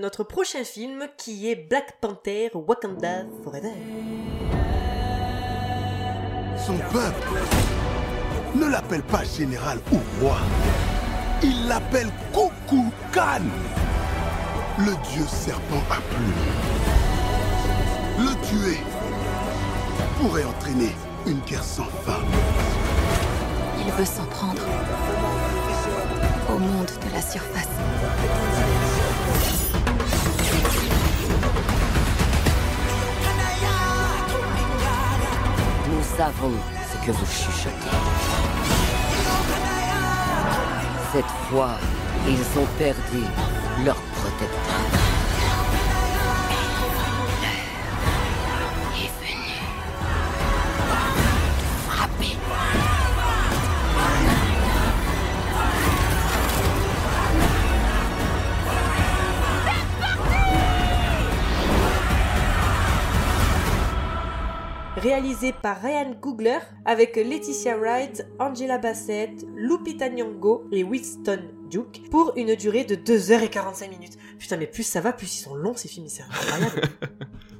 notre prochain film qui est Black Panther, Wakanda Forever. Son peuple ne l'appelle pas général ou roi, il l'appelle Kukulkan, le dieu serpent à plumes. Le tuer pourrait entraîner une guerre sans fin. Il veut s'en prendre au monde de la surface. Nous savons ce que vous chuchotez. Cette fois, ils ont perdu leur protecteur. Réalisé par Ryan Coogler avec Laetitia Wright, Angela Bassett, Lupita Nyong'o et Winston Duke pour une durée de 2h45. Putain, mais plus ça va, plus ils sont longs ces films, c'est incroyable.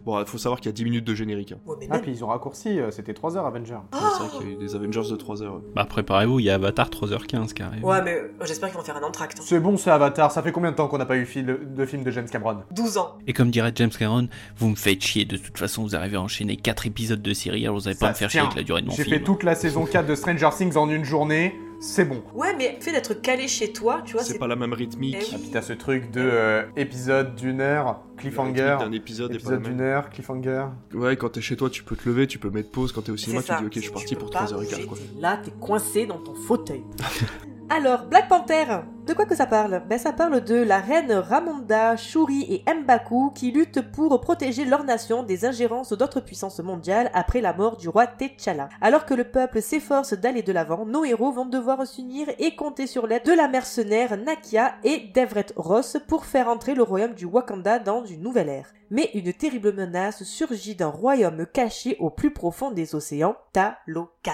Bon, il faut savoir qu'il y a 10 minutes de générique. Hein. Ouais, mais même... Ah, puis ils ont raccourci, c'était 3h Avengers. Oh, c'est vrai qu'il y a eu des Avengers de 3h. Bah, préparez-vous, il y a Avatar 3h15 qui arrive. Ouais, mais j'espère qu'ils vont faire un entracte. Hein. C'est bon, c'est Avatar, ça fait combien de temps qu'on n'a pas eu de film de James Cameron ? 12 ans. Et comme dirait James Cameron, vous me faites chier, de toute façon, vous arrivez à enchaîner 4 épisodes de série, alors vous n'allez pas me faire chier avec la durée de mon film. J'ai fait toute la saison 4 de Stranger Things en une journée. C'est bon. Ouais, mais le fait d'être calé chez toi, tu vois, c'est pas la même rythmique. Et puis t'as ce truc de épisode d'une heure, cliffhanger. D'un épisode d'une heure, cliffhanger. Ouais, quand t'es chez toi, tu peux te lever, tu peux mettre pause. Quand t'es au cinéma, tu dis ok, je suis parti pour 3h15. Quoi. Là, t'es coincé dans ton fauteuil. Alors, Black Panther, de quoi que ça parle ? Ben, ça parle de la reine Ramonda, Shuri et M'Baku qui luttent pour protéger leur nation des ingérences d'autres puissances mondiales après la mort du roi T'Challa. Alors que le peuple s'efforce d'aller de l'avant, nos héros vont devoir s'unir et compter sur l'aide de la mercenaire Nakia et d'Everett Ross pour faire entrer le royaume du Wakanda dans une nouvelle ère. Mais une terrible menace surgit d'un royaume caché au plus profond des océans, Talokan.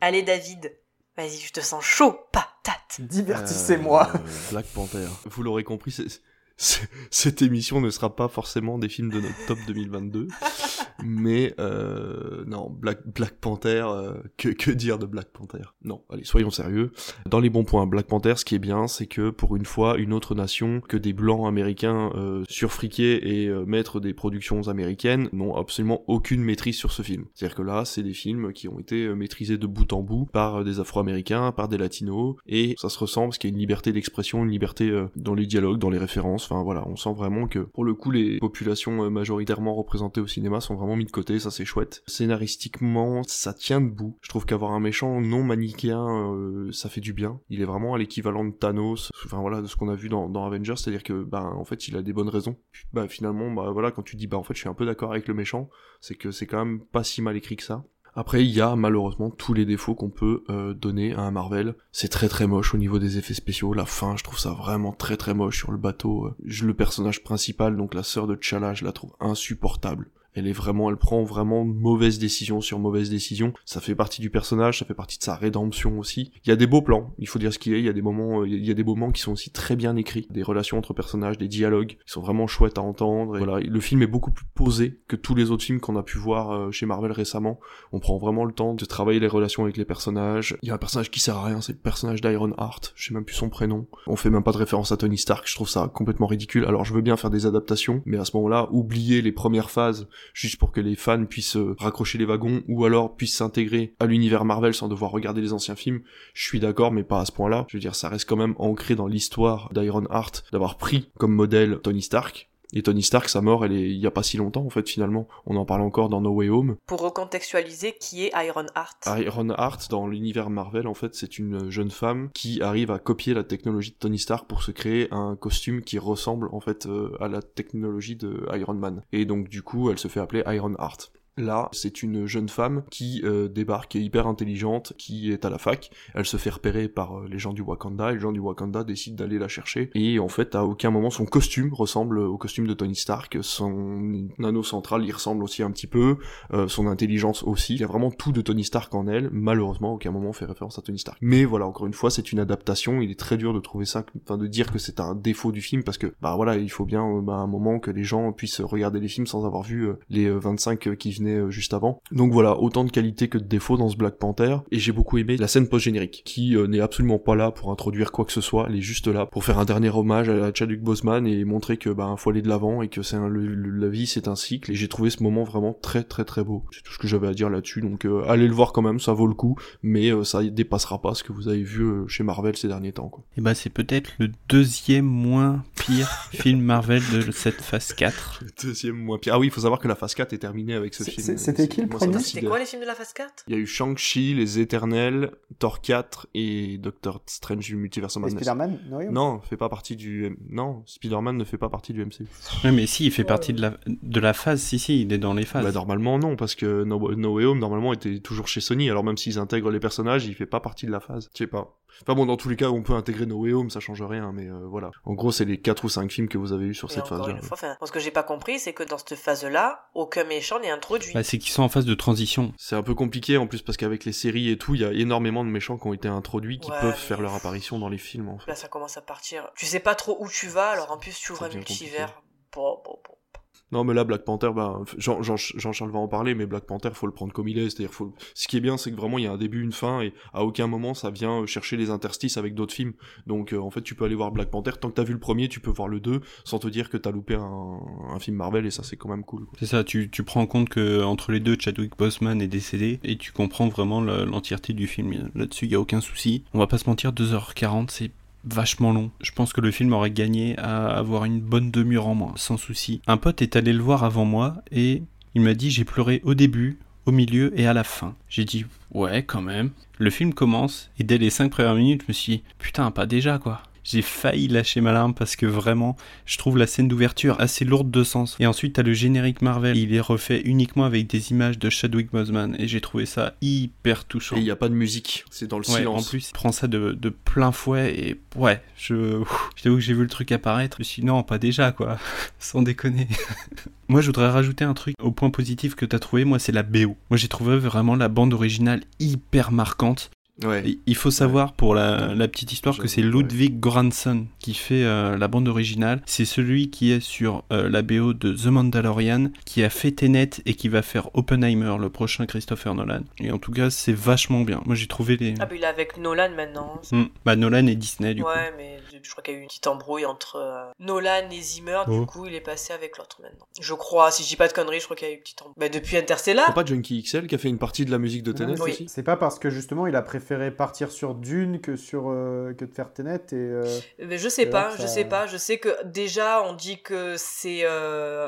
Allez David, vas-y, je te sens chaud, patate. Divertissez-moi. Black Panther. Vous l'aurez compris, cette émission ne sera pas forcément des films de notre top 2022. Mais non, Black Panther, que dire de Black Panther ? Non, allez, soyons sérieux. Dans les bons points, Black Panther, ce qui est bien, c'est que pour une fois, une autre nation que des blancs américains surfriqués et maîtres des productions américaines n'ont absolument aucune maîtrise sur ce film. C'est-à-dire que là, c'est des films qui ont été maîtrisés de bout en bout par des afro-américains, par des latinos, et ça se ressent parce qu'il y a une liberté d'expression, une liberté dans les dialogues, dans les références, enfin voilà, on sent vraiment que pour le coup, les populations majoritairement représentées au cinéma sont vraiment mis de côté, ça c'est chouette. Scénaristiquement, ça tient debout. Je trouve qu'avoir un méchant non manichéen, ça fait du bien. Il est vraiment à l'équivalent de Thanos, enfin voilà, de ce qu'on a vu dans Avengers, c'est-à-dire que, en fait, il a des bonnes raisons. Bah, finalement, voilà, quand tu dis, en fait, je suis un peu d'accord avec le méchant, c'est que c'est quand même pas si mal écrit que ça. Après, il y a malheureusement tous les défauts qu'on peut donner à un Marvel. C'est très très moche au niveau des effets spéciaux. La fin, je trouve ça vraiment très très moche sur le bateau. Le personnage principal, donc la sœur de T'Challa, je la trouve insupportable. Elle prend vraiment mauvaise décision sur mauvaise décision. Ça fait partie du personnage, ça fait partie de sa rédemption aussi. Il y a des beaux plans, il faut dire ce qu'il y a. Il y a des moments qui sont aussi très bien écrits. Des relations entre personnages, des dialogues, qui sont vraiment chouettes à entendre. Et voilà, le film est beaucoup plus posé que tous les autres films qu'on a pu voir chez Marvel récemment. On prend vraiment le temps de travailler les relations avec les personnages. Il y a un personnage qui sert à rien, c'est le personnage d'Ironheart. Je sais même plus son prénom. On fait même pas de référence à Tony Stark, je trouve ça complètement ridicule. Alors je veux bien faire des adaptations, mais à ce moment-là, oublier les premières phases juste pour que les fans puissent raccrocher les wagons ou alors puissent s'intégrer à l'univers Marvel sans devoir regarder les anciens films. Je suis d'accord, mais pas à ce point-là. Je veux dire, ça reste quand même ancré dans l'histoire d'Ironheart d'avoir pris comme modèle Tony Stark. Et Tony Stark, sa mort, il y a pas si longtemps, en fait, finalement. On en parle encore dans No Way Home. Pour recontextualiser, qui est Ironheart ? Ironheart, dans l'univers Marvel, en fait, c'est une jeune femme qui arrive à copier la technologie de Tony Stark pour se créer un costume qui ressemble, en fait, à la technologie de Iron Man. Et donc, du coup, elle se fait appeler Ironheart. Là, c'est une jeune femme qui débarque, qui est hyper intelligente, qui est à la fac. Elle se fait repérer par les gens du Wakanda, et les gens du Wakanda décident d'aller la chercher. Et en fait, à aucun moment, son costume ressemble au costume de Tony Stark. Son anneau central, il ressemble aussi un petit peu. Son intelligence aussi. Il y a vraiment tout de Tony Stark en elle. Malheureusement, à aucun moment on fait référence à Tony Stark. Mais voilà, encore une fois, c'est une adaptation. Il est très dur de trouver ça, enfin de dire que c'est un défaut du film, parce que voilà, il faut bien un moment que les gens puissent regarder les films sans avoir vu les 25 qui venaient juste avant. Donc voilà, autant de qualités que de défauts dans ce Black Panther, et j'ai beaucoup aimé la scène post-générique, qui n'est absolument pas là pour introduire quoi que ce soit, elle est juste là pour faire un dernier hommage à Chadwick Boseman et montrer que faut aller de l'avant et que c'est la vie, c'est un cycle, et j'ai trouvé ce moment vraiment très très très beau. C'est tout ce que j'avais à dire là-dessus, donc allez le voir quand même, ça vaut le coup, mais ça dépassera pas ce que vous avez vu chez Marvel ces derniers temps, quoi. Et c'est peut-être le deuxième moins pire film Marvel de cette phase 4. Le deuxième moins pire. Ah oui, il faut savoir que la phase 4 est terminée avec ce film. films. C'était qui le premier? C'était quoi les films de la phase 4? Il y a eu Shang-Chi, Les Éternels, Thor 4 et Doctor Strange du Multiverse of Madness. Et Spider-Man? Non, fait pas partie du... Non, Spider-Man ne fait pas partie du MCU. Ouais, mais si, il fait partie de la phase, si, il est dans les phases. Bah normalement non, parce que No Way Home, normalement, était toujours chez Sony, alors même s'ils intègrent les personnages, il fait pas partie de la phase. Je sais pas. Enfin bon, dans tous les cas, on peut intégrer No Way Home, ça change rien, mais voilà. En gros, c'est les 4 ou 5 films que vous avez eu sur cette phase-là. Ce que j'ai pas compris, c'est que dans cette phase-là, aucun méchant n'est introduit. Bah, c'est qu'ils sont en phase de transition. C'est un peu compliqué, en plus, parce qu'avec les séries et tout, il y a énormément de méchants qui ont été introduits, qui peuvent faire leur apparition dans les films, en fait. Là, ça commence à partir. Tu sais pas trop où tu vas, alors en plus, tu ouvres un multivers. Bon. Non, mais là, Black Panther, bah, Jean-Charles va en parler, mais Black Panther, faut le prendre comme il est. C'est-à-dire, ce qui est bien, c'est que vraiment, il y a un début, une fin, et à aucun moment, ça vient chercher les interstices avec d'autres films. Donc, en fait, tu peux aller voir Black Panther. Tant que t'as vu le premier, tu peux voir le 2, sans te dire que t'as loupé un film Marvel, et ça, c'est quand même cool. C'est ça, tu prends en compte que, entre les deux, Chadwick Boseman est décédé, et tu comprends vraiment l'entièreté du film. Là-dessus, il y a aucun souci. On va pas se mentir, 2h40, c'est vachement long. Je pense que le film aurait gagné à avoir une bonne demi-heure en moins, sans souci. Un pote est allé le voir avant moi et il m'a dit j'ai pleuré au début, au milieu et à la fin. J'ai dit ouais quand même. Le film commence et dès les 5 premières minutes je me suis dit putain pas déjà quoi. J'ai failli lâcher ma larme parce que vraiment, je trouve la scène d'ouverture assez lourde de sens. Et ensuite, t'as le générique Marvel. Il est refait uniquement avec des images de Chadwick Boseman. Et j'ai trouvé ça hyper touchant. Et il n'y a pas de musique. C'est dans le silence. En plus, il prend ça de plein fouet. Et ouais, je t'avoue que j'ai vu le truc apparaître. Je me suis dit, non, pas déjà, quoi. Sans déconner. Moi, je voudrais rajouter un truc au point positif que t'as trouvé. Moi, c'est la BO. Moi, j'ai trouvé vraiment la bande originale hyper marquante. Ouais. Il faut savoir pour la petite histoire que c'est Ludwig Göransson qui fait la bande originale. C'est celui qui est sur la BO de The Mandalorian, qui a fait Tenet et qui va faire Oppenheimer, le prochain Christopher Nolan. Et en tout cas, c'est vachement bien. Moi, j'ai trouvé les... Ah, bah il est avec Nolan maintenant. Bah, Nolan et Disney, du coup. Ouais, mais je crois qu'il y a eu une petite embrouille entre Nolan et Zimmer. Du coup, il est passé avec l'autre maintenant. Je crois, si je dis pas de conneries, je crois qu'il y a eu une petite embrouille. Bah, depuis Interstellar. C'est pas Junkie XL qui a fait une partie de la musique de Tenet aussi? C'est pas parce que justement, il a préféré partir sur Dune que de faire Tenet et mais je sais pas. Je sais que déjà on dit que c'est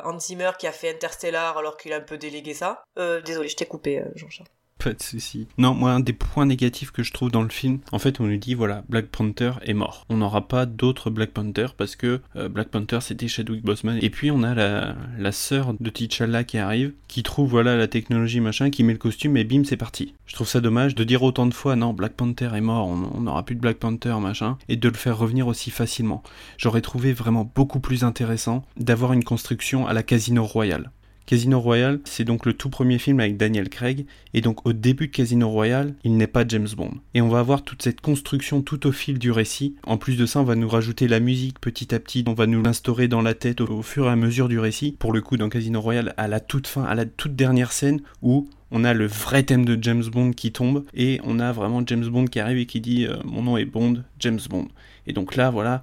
Hans Zimmer qui a fait Interstellar alors qu'il a un peu délégué ça. Désolé, je t'ai coupé, Jean-Charles. Pas de soucis. Non, moi, un des points négatifs que je trouve dans le film, en fait, on nous dit, voilà, Black Panther est mort. On n'aura pas d'autres Black Panther parce que Black Panther, c'était Chadwick Boseman. Et puis, on a la sœur de T'Challa qui arrive, qui trouve, voilà, la technologie, machin, qui met le costume et bim, c'est parti. Je trouve ça dommage de dire autant de fois, non, Black Panther est mort, on n'aura plus de Black Panther, machin, et de le faire revenir aussi facilement. J'aurais trouvé vraiment beaucoup plus intéressant d'avoir une construction à la Casino Royale. Casino Royale, c'est donc le tout premier film avec Daniel Craig, et donc au début de Casino Royale, il n'est pas James Bond. Et on va avoir toute cette construction tout au fil du récit. En plus de ça, on va nous rajouter la musique petit à petit, on va nous l'instaurer dans la tête au fur et à mesure du récit. Pour le coup, dans Casino Royale, à la toute fin, à la toute dernière scène, où on a le vrai thème de James Bond qui tombe, et on a vraiment James Bond qui arrive et qui dit « Mon nom est Bond, James Bond ». Et donc là, voilà...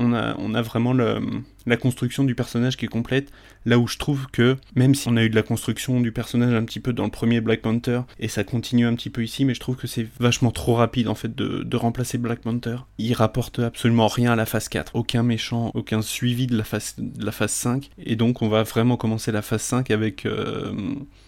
On a vraiment la construction du personnage qui est complète, là où je trouve que, même si on a eu de la construction du personnage un petit peu dans le premier Black Panther, et ça continue un petit peu ici, mais je trouve que c'est vachement trop rapide en fait de remplacer Black Panther. Il rapporte absolument rien à la phase 4, aucun méchant, aucun suivi de la phase 5, et donc on va vraiment commencer la phase 5 avec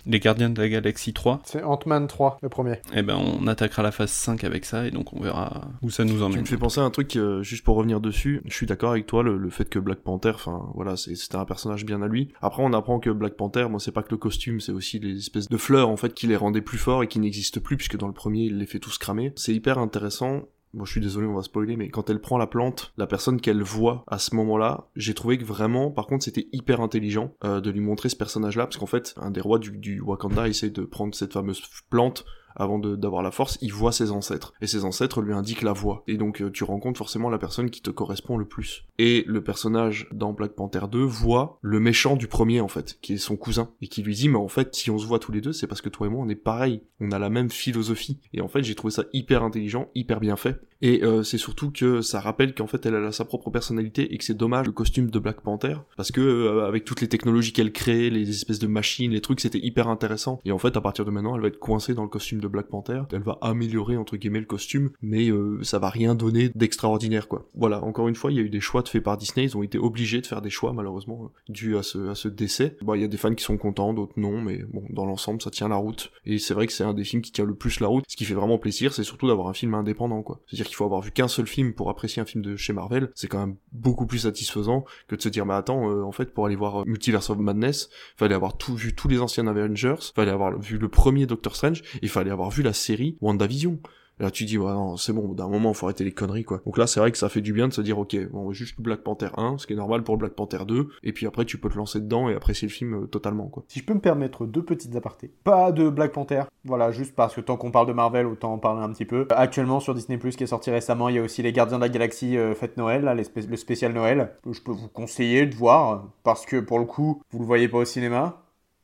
les Gardiens de la Galaxie 3. C'est Ant-Man 3, le premier. Et ben on attaquera la phase 5 avec ça, et donc on verra où ça nous emmène. Tu me fais penser à un truc, juste pour revenir dessus, je suis d'accord avec toi, le fait que Black Panther, enfin voilà, c'était un personnage bien à lui. Après on apprend que Black Panther, bon, c'est pas que le costume, c'est aussi les espèces de fleurs en fait qui les rendaient plus forts et qui n'existent plus, puisque dans le premier il les fait tous cramer. C'est hyper intéressant. Bon, je suis désolé, on va spoiler, mais quand elle prend la plante, la personne qu'elle voit à ce moment-là, j'ai trouvé que vraiment, par contre, c'était hyper intelligent de lui montrer ce personnage-là, parce qu'en fait, un des rois du Wakanda essaie de prendre cette fameuse plante avant d'avoir la force, il voit ses ancêtres. Et ses ancêtres lui indiquent la voie. Et donc, tu rencontres forcément la personne qui te correspond le plus. Et le personnage dans Black Panther 2 voit le méchant du premier, en fait, qui est son cousin. Et qui lui dit, mais en fait, si on se voit tous les deux, c'est parce que toi et moi, on est pareil. On a la même philosophie. Et en fait, j'ai trouvé ça hyper intelligent, hyper bien fait. Et c'est surtout que ça rappelle qu'en fait, elle a sa propre personnalité et que c'est dommage le costume de Black Panther. Parce que, avec toutes les technologies qu'elle crée, les espèces de machines, les trucs, c'était hyper intéressant. Et en fait, à partir de maintenant, elle va être coincée dans le costume film de Black Panther. Elle va améliorer entre guillemets le costume, mais ça va rien donner d'extraordinaire quoi. Voilà, encore une fois, il y a eu des choix faits par Disney, ils ont été obligés de faire des choix malheureusement dû à ce décès. Bon, il y a des fans qui sont contents, d'autres non, mais bon, dans l'ensemble, ça tient la route. Et c'est vrai que c'est un des films qui tient le plus la route. Ce qui fait vraiment plaisir, c'est surtout d'avoir un film indépendant quoi. C'est-à-dire qu'il faut avoir vu qu'un seul film pour apprécier un film de chez Marvel, c'est quand même beaucoup plus satisfaisant que de se dire mais attends, en fait pour aller voir Multiverse of Madness, fallait avoir tout vu tous les anciens Avengers, fallait avoir vu le premier Doctor Strange, et fallait avoir vu la série WandaVision. Et là tu dis ouais, non, c'est bon, d'un moment faut arrêter les conneries quoi. Donc là c'est vrai que ça fait du bien de se dire ok, on va juste Black Panther 1, ce qui est normal pour Black Panther 2, et puis après tu peux te lancer dedans et apprécier le film totalement quoi. Si je peux me permettre deux petites apartés, pas de Black Panther, voilà, juste parce que tant qu'on parle de Marvel, autant en parler un petit peu. Actuellement sur Disney+, qui est sorti récemment, il y a aussi les Gardiens de la Galaxie Fête Noël, là, le spécial Noël, que je peux vous conseiller de voir, parce que pour le coup, vous le voyez pas au cinéma,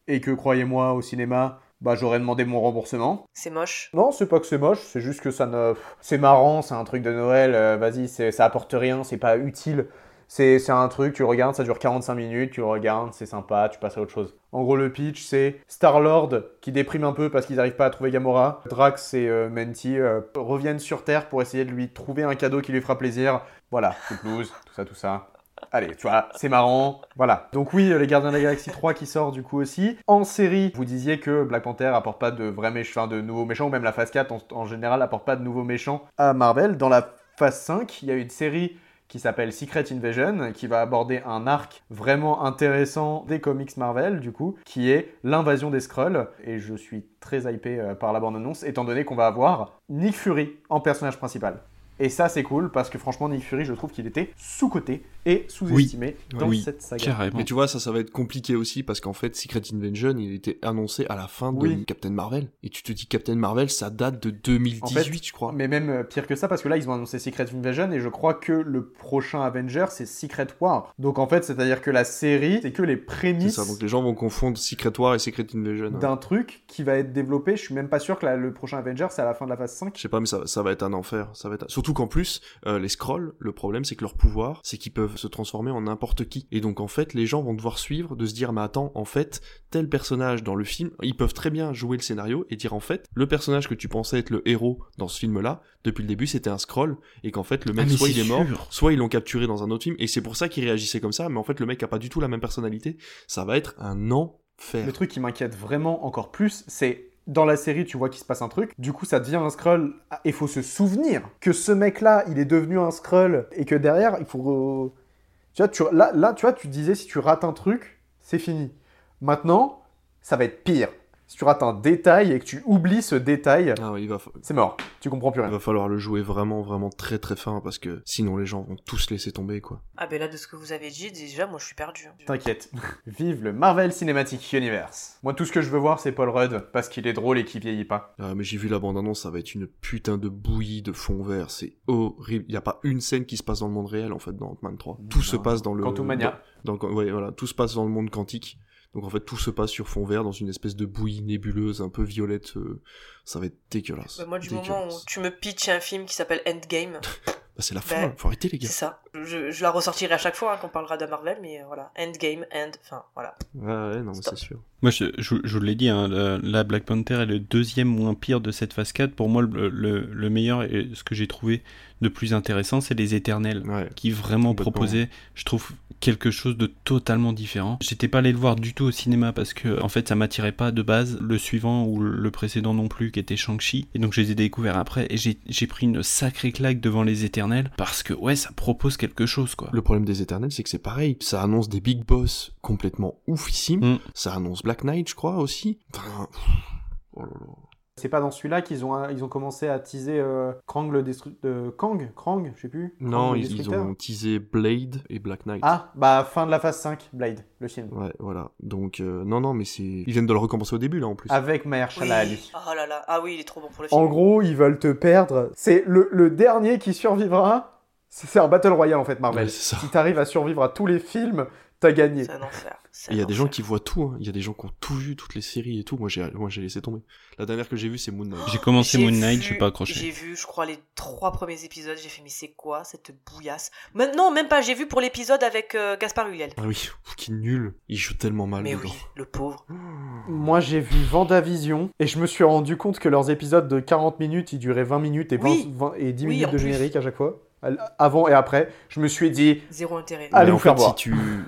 et que croyez-moi, au cinéma... Bah j'aurais demandé mon remboursement. C'est moche. Non, c'est pas que c'est moche, c'est juste que ça ne... C'est marrant, c'est un truc de Noël, vas-y, ça apporte rien, c'est pas utile. C'est un truc, tu regardes, ça dure 45 minutes, tu le regardes, c'est sympa, tu passes à autre chose. En gros, le pitch, c'est Star-Lord qui déprime un peu parce qu'ils n'arrivent pas à trouver Gamora. Drax et Mantis reviennent sur Terre pour essayer de lui trouver un cadeau qui lui fera plaisir. Voilà, tout blues, tout ça, tout ça. Allez, tu vois, c'est marrant, voilà. Donc oui, les Gardiens de la Galaxie 3 qui sort du coup aussi. En série, vous disiez que Black Panther apporte pas de vrais méchants, enfin, de nouveaux méchants, ou même la phase 4 en général apporte pas de nouveaux méchants à Marvel. Dans la phase 5, il y a une série qui s'appelle Secret Invasion, qui va aborder un arc vraiment intéressant des comics Marvel, du coup, qui est l'invasion des Skrulls. Et je suis très hypé par la bande-annonce, étant donné qu'on va avoir Nick Fury en personnage principal. Et ça, c'est cool, parce que franchement, Nick Fury, je trouve qu'il était sous-coté et sous-estimé dans cette saga. Carrément. Mais tu vois, ça va être compliqué aussi, parce qu'en fait, Secret Invasion, il était annoncé à la fin de Captain Marvel. Et tu te dis, Captain Marvel, ça date de 2018, en fait, je crois. Mais même pire que ça, parce que là, ils ont annoncé Secret Invasion, et je crois que le prochain Avenger, c'est Secret War. Donc en fait, c'est-à-dire que la série, c'est que les prémices... C'est ça, donc les gens vont confondre Secret War et Secret Invasion. D'un truc qui va être développé, je suis même pas sûr que le prochain Avenger, c'est à la fin de la phase 5. Je sais pas, mais ça va être un enfer, ça va être... Surtout qu'en plus, les Skrulls, le problème c'est que leur pouvoir, c'est qu'ils peuvent se transformer en n'importe qui. Et donc en fait, les gens vont devoir suivre, de se dire, mais attends, en fait, tel personnage dans le film, ils peuvent très bien jouer le scénario et dire en fait, le personnage que tu pensais être le héros dans ce film-là, depuis le début c'était un Skrull, et qu'en fait le mec soit il est mort, soit ils l'ont capturé dans un autre film, et c'est pour ça qu'il réagissait comme ça, mais en fait le mec a pas du tout la même personnalité, ça va être un enfer. Le truc qui m'inquiète vraiment encore plus, c'est... Dans la série, tu vois qu'il se passe un truc. Du coup, ça devient un Skrull. Et faut se souvenir que ce mec-là, il est devenu un Skrull. Et que derrière, il faut... Tu vois, là, tu vois, tu disais, si tu rates un truc, c'est fini. Maintenant, ça va être pire. Si tu rates un détail et que tu oublies ce détail, c'est mort. Tu comprends plus rien. Il va falloir le jouer vraiment, vraiment très très fin, parce que sinon les gens vont tous laisser tomber, quoi. Ah ben là, de ce que vous avez dit, déjà, moi je suis perdu. T'inquiète. Vive le Marvel Cinematic Universe. Moi, tout ce que je veux voir, c'est Paul Rudd, parce qu'il est drôle et qu'il vieillit pas. Ah, mais j'ai vu la bande-annonce, ça va être une putain de bouillie de fond vert. C'est horrible. Il n'y a pas une scène qui se passe dans le monde réel, en fait, dans Ant-Man 3. Tout se passe dans le... Quantumania. Ouais, voilà, tout se passe dans le monde quantique. Donc en fait tout se passe sur fond vert dans une espèce de bouillie nébuleuse un peu violette, ça va être dégueulasse. Bah moi du moment où tu me pitches un film qui s'appelle Endgame, bah c'est la fin, faut arrêter les gars. C'est ça, je la ressortirai à chaque fois hein, qu'on parlera de Marvel, mais voilà, Endgame, enfin voilà. Ouais non mais stop. C'est sûr. Moi je vous l'ai dit, hein, la Black Panther est le deuxième moins pire de cette phase 4, pour moi le meilleur et ce que j'ai trouvé de plus intéressant c'est Les Éternels, qui vraiment proposaient, je trouve, quelque chose de totalement différent. J'étais pas allé le voir du tout au cinéma parce que en fait ça m'attirait pas de base, le suivant ou le précédent non plus qui était Shang-Chi, et donc je les ai découverts après et j'ai pris une sacrée claque devant Les Éternels parce que ouais ça propose quelque chose quoi. Le problème des Éternels c'est que c'est pareil, ça annonce des big boss complètement oufissimes, ça annonce Black Knight je crois aussi, enfin... Oh là là. C'est pas dans celui-là qu'ils ont commencé à teaser Krang le destructeur... Krang, je sais plus. Non, ils ont teasé Blade et Black Knight. Ah, bah fin de la phase 5, Blade, le film. Ouais, voilà. Donc, non, mais c'est... Ils viennent de le recommencer au début, là, en plus. Avec Mahershala Ali. Oh là là, ah oui, il est trop bon pour le film. En gros, ils veulent te perdre. C'est le dernier qui survivra. C'est un Battle Royale, en fait, Marvel. Ouais, c'est ça. Si t'arrives à survivre à tous les films... T'as gagné. C'est un enfer. Il y a des gens qui voient tout, hein. Il y a des gens qui ont tout vu, toutes les séries et tout. Moi j'ai laissé tomber. La dernière que j'ai vue, c'est Moon Knight. J'ai commencé Moon Knight, je suis pas accroché. J'ai vu, je crois, les 3 premiers épisodes. J'ai fait, mais c'est quoi cette bouillasse ? Non, même pas. J'ai vu pour l'épisode avec Gaspard Ulliel. Ah oui, qui nul. Il joue tellement mal. Mais dedans. Oui, le pauvre. Moi, j'ai vu Vendavision et je me suis rendu compte que leurs épisodes de 40 minutes, ils duraient 20 minutes et, 10 minutes de générique à chaque fois. Avant et après, je me suis dit zéro intérêt. Allez vous faire voir.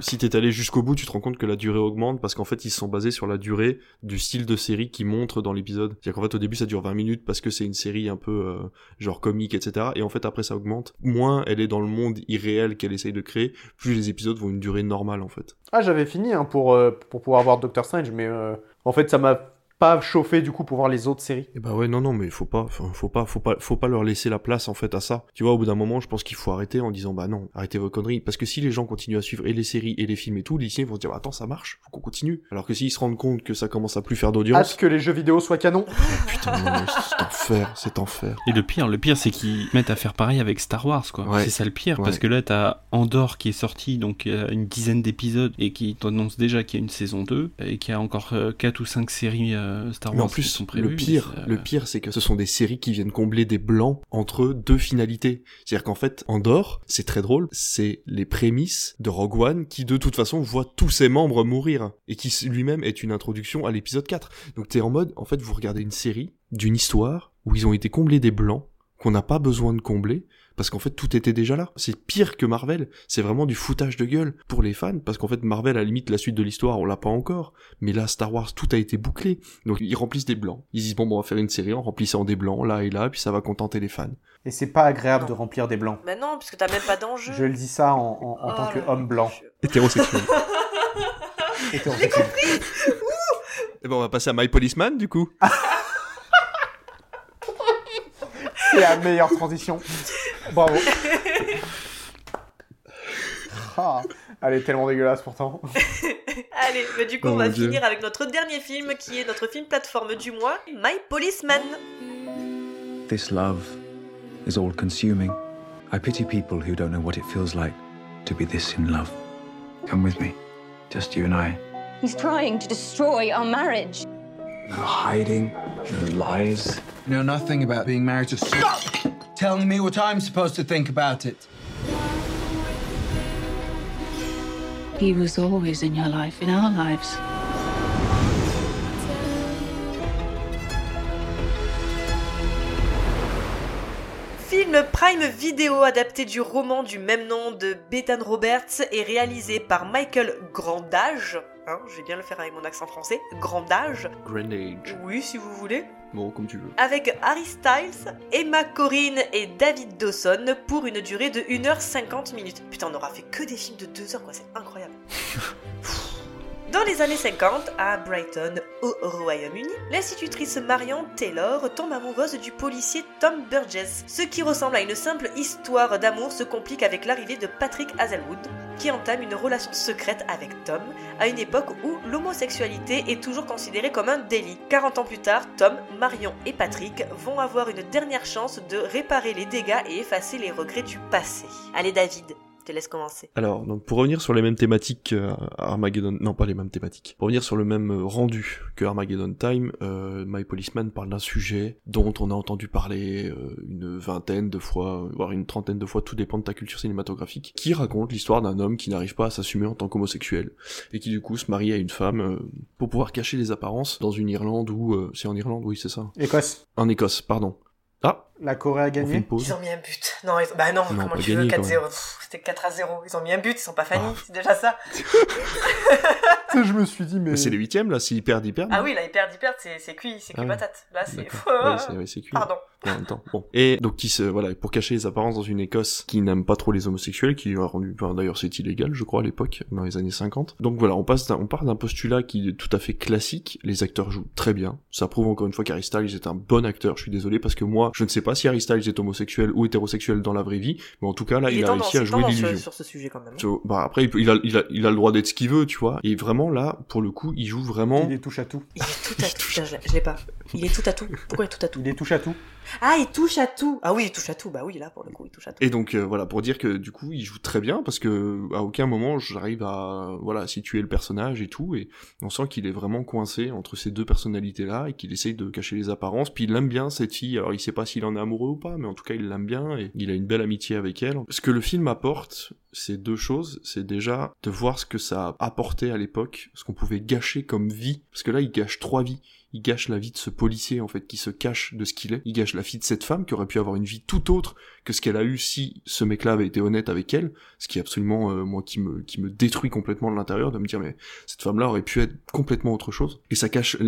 Si t'es allé jusqu'au bout, tu te rends compte que la durée augmente parce qu'en fait ils se sont basés sur la durée du style de série qu'ils montrent dans l'épisode. C'est-à-dire qu'en fait au début ça dure 20 minutes parce que c'est une série un peu genre comique, etc. Et en fait après ça augmente. Moins elle est dans le monde irréel qu'elle essaye de créer, plus les épisodes vont une durée normale en fait. Ah j'avais fini hein, pour pouvoir voir Doctor Strange, mais en fait ça m'a pas chauffé du coup pour voir les autres séries. Eh bah ouais, non, mais faut pas leur laisser la place en fait à ça. Tu vois, au bout d'un moment, je pense qu'il faut arrêter en disant bah non, arrêtez vos conneries. Parce que si les gens continuent à suivre et les séries et les films et tout, les cinémas vont se dire bah, attends, ça marche, faut qu'on continue. Alors que s'ils se rendent compte que ça commence à plus faire d'audience. Hâte que les jeux vidéo soient canon. Putain, c'est enfer, c'est enfer. Et le pire c'est qu'ils mettent à faire pareil avec Star Wars quoi. Ouais. C'est ça le pire, ouais. Parce que là t'as Andor qui est sorti donc une dizaine d'épisodes et qui t'annonce déjà qu'il y a une saison 2 et qu'il y a encore 4 ou 5 séries Star Wars. Mais en plus, sont prévus, le pire, c'est que ce sont des séries qui viennent combler des blancs entre deux finalités. C'est-à-dire qu'en fait, Andor, c'est très drôle, c'est les prémices de Rogue One qui, de toute façon, voit tous ses membres mourir et qui lui-même est une introduction à l'épisode 4. Donc t'es en mode, en fait, vous regardez une série d'une histoire où ils ont été comblés des blancs qu'on n'a pas besoin de combler. Parce qu'en fait, tout était déjà là. C'est pire que Marvel. C'est vraiment du foutage de gueule pour les fans. Parce qu'en fait, Marvel, à la limite, la suite de l'histoire, on l'a pas encore. Mais là, Star Wars, tout a été bouclé. Donc, ils remplissent des blancs. Ils disent, bon, on va faire une série en remplissant des blancs, là et là, puis ça va contenter les fans. Et c'est pas agréable de remplir des blancs. Bah non, parce que t'as même pas d'enjeu. Je le dis ça en tant qu'homme blanc. Hétérosexuel. J'ai compris. Et ben, on va passer à My Policeman, du coup. C'est la meilleure transition. Bravo. Ah, elle est tellement dégueulasse pourtant. Allez, mais du coup, on va finir avec notre dernier film, qui est notre film plateforme du mois, My Policeman. This love is all-consuming. I pity people who don't know what it feels like to be this in love. Come with me, just you and I. He's trying to destroy our marriage. No hiding, no lies. You know nothing about being married to... Stop telling me what I'm supposed to think about it. He was always in your life, in our lives. Film Prime Video adapté du roman du même nom de Bethan Roberts et réalisé par Michael Grandage. Hein, je vais bien le faire avec mon accent français. Grandage. Grandage. Oui, si vous voulez. Bon, comme tu veux. Avec Harry Styles, Emma Corrin et David Dawson pour une durée de 1h50. Putain, on aura fait que des films de 2h, quoi, c'est incroyable. Dans les années 50, à Brighton, au Royaume-Uni, l'institutrice Marian Taylor tombe amoureuse du policier Tom Burgess. Ce qui ressemble à une simple histoire d'amour se complique avec l'arrivée de Patrick Hazelwood, qui entame une relation secrète avec Tom, à une époque où l'homosexualité est toujours considérée comme un délit. 40 ans plus tard, Tom, Marion et Patrick vont avoir une dernière chance de réparer les dégâts et effacer les regrets du passé. Allez David, je te laisse commencer. Alors, donc pour revenir sur les mêmes thématiques Armageddon... Non, pas les mêmes thématiques. Pour revenir sur le même rendu que Armageddon Time, My Policeman parle d'un sujet dont on a entendu parler une vingtaine de fois, voire une trentaine de fois, tout dépend de ta culture cinématographique, qui raconte l'histoire d'un homme qui n'arrive pas à s'assumer en tant qu'homosexuel, et qui du coup se marie à une femme pour pouvoir cacher les apparences dans une Irlande où... c'est en Irlande, oui, c'est ça. Écosse. En Écosse, pardon. Ah, la Corée a gagné. Ils ont mis un but. Non, bah non, comment tu veux 4-0. Pff, c'était 4-0. Ils ont mis un but, ils sont pas fanny, c'est déjà ça. Je me suis dit mais c'est les huitièmes là, s'ils perdent, ils perdent. Ah oui, là ils perdent, c'est cuit, patate. Là c'est c'est cuit. Pardon. En même temps. Bon. Et donc qui se voilà, pour cacher les apparences dans une Écosse qui n'aime pas trop les homosexuels, qui lui a rendu d'ailleurs c'est illégal, je crois à l'époque dans les années 50. Donc voilà, on part d'un postulat qui est tout à fait classique, les acteurs jouent très bien. Ça prouve encore une fois qu'Harry Styles est un bon acteur. Je suis désolé parce que moi, je ne sais pas si Harry Styles est homosexuel ou hétérosexuel dans la vraie vie, mais en tout cas là, il a réussi à jouer l'illusion. Sur ce sujet quand même. Bah après il a le droit d'être ce qu'il veut, tu vois. Et vraiment là, pour le coup, il joue vraiment. Il est touche à tout. Il est tout à tout. Je l'ai pas. Il est tout à tout. Pourquoi il est tout à tout ? Il est touche à tout. Ah, il touche à tout. Ah oui, il touche à tout. Bah oui, là pour le coup, il touche à tout. Et donc voilà, pour dire que du coup, il joue très bien parce que à aucun moment j'arrive à situer le personnage et tout, et on sent qu'il est vraiment coincé entre ces deux personnalités là et qu'il essaye de cacher les apparences. Puis il aime bien cette fille, alors il sait pas s'il en est amoureux ou pas, mais en tout cas il l'aime bien et il a une belle amitié avec elle. Ce que le film apporte, c'est deux choses. C'est déjà de voir ce que ça a apporté à l'époque, ce qu'on pouvait gâcher comme vie, parce que là il gâche 3 vies. Il gâche la vie de ce policier, en fait, qui se cache de ce qu'il est. Il gâche la vie de cette femme, qui aurait pu avoir une vie tout autre que ce qu'elle a eu si ce mec-là avait été honnête avec elle. Ce qui est absolument, moi, qui me détruit complètement de l'intérieur, de me dire, mais cette femme-là aurait pu être complètement autre chose. Et ça gâche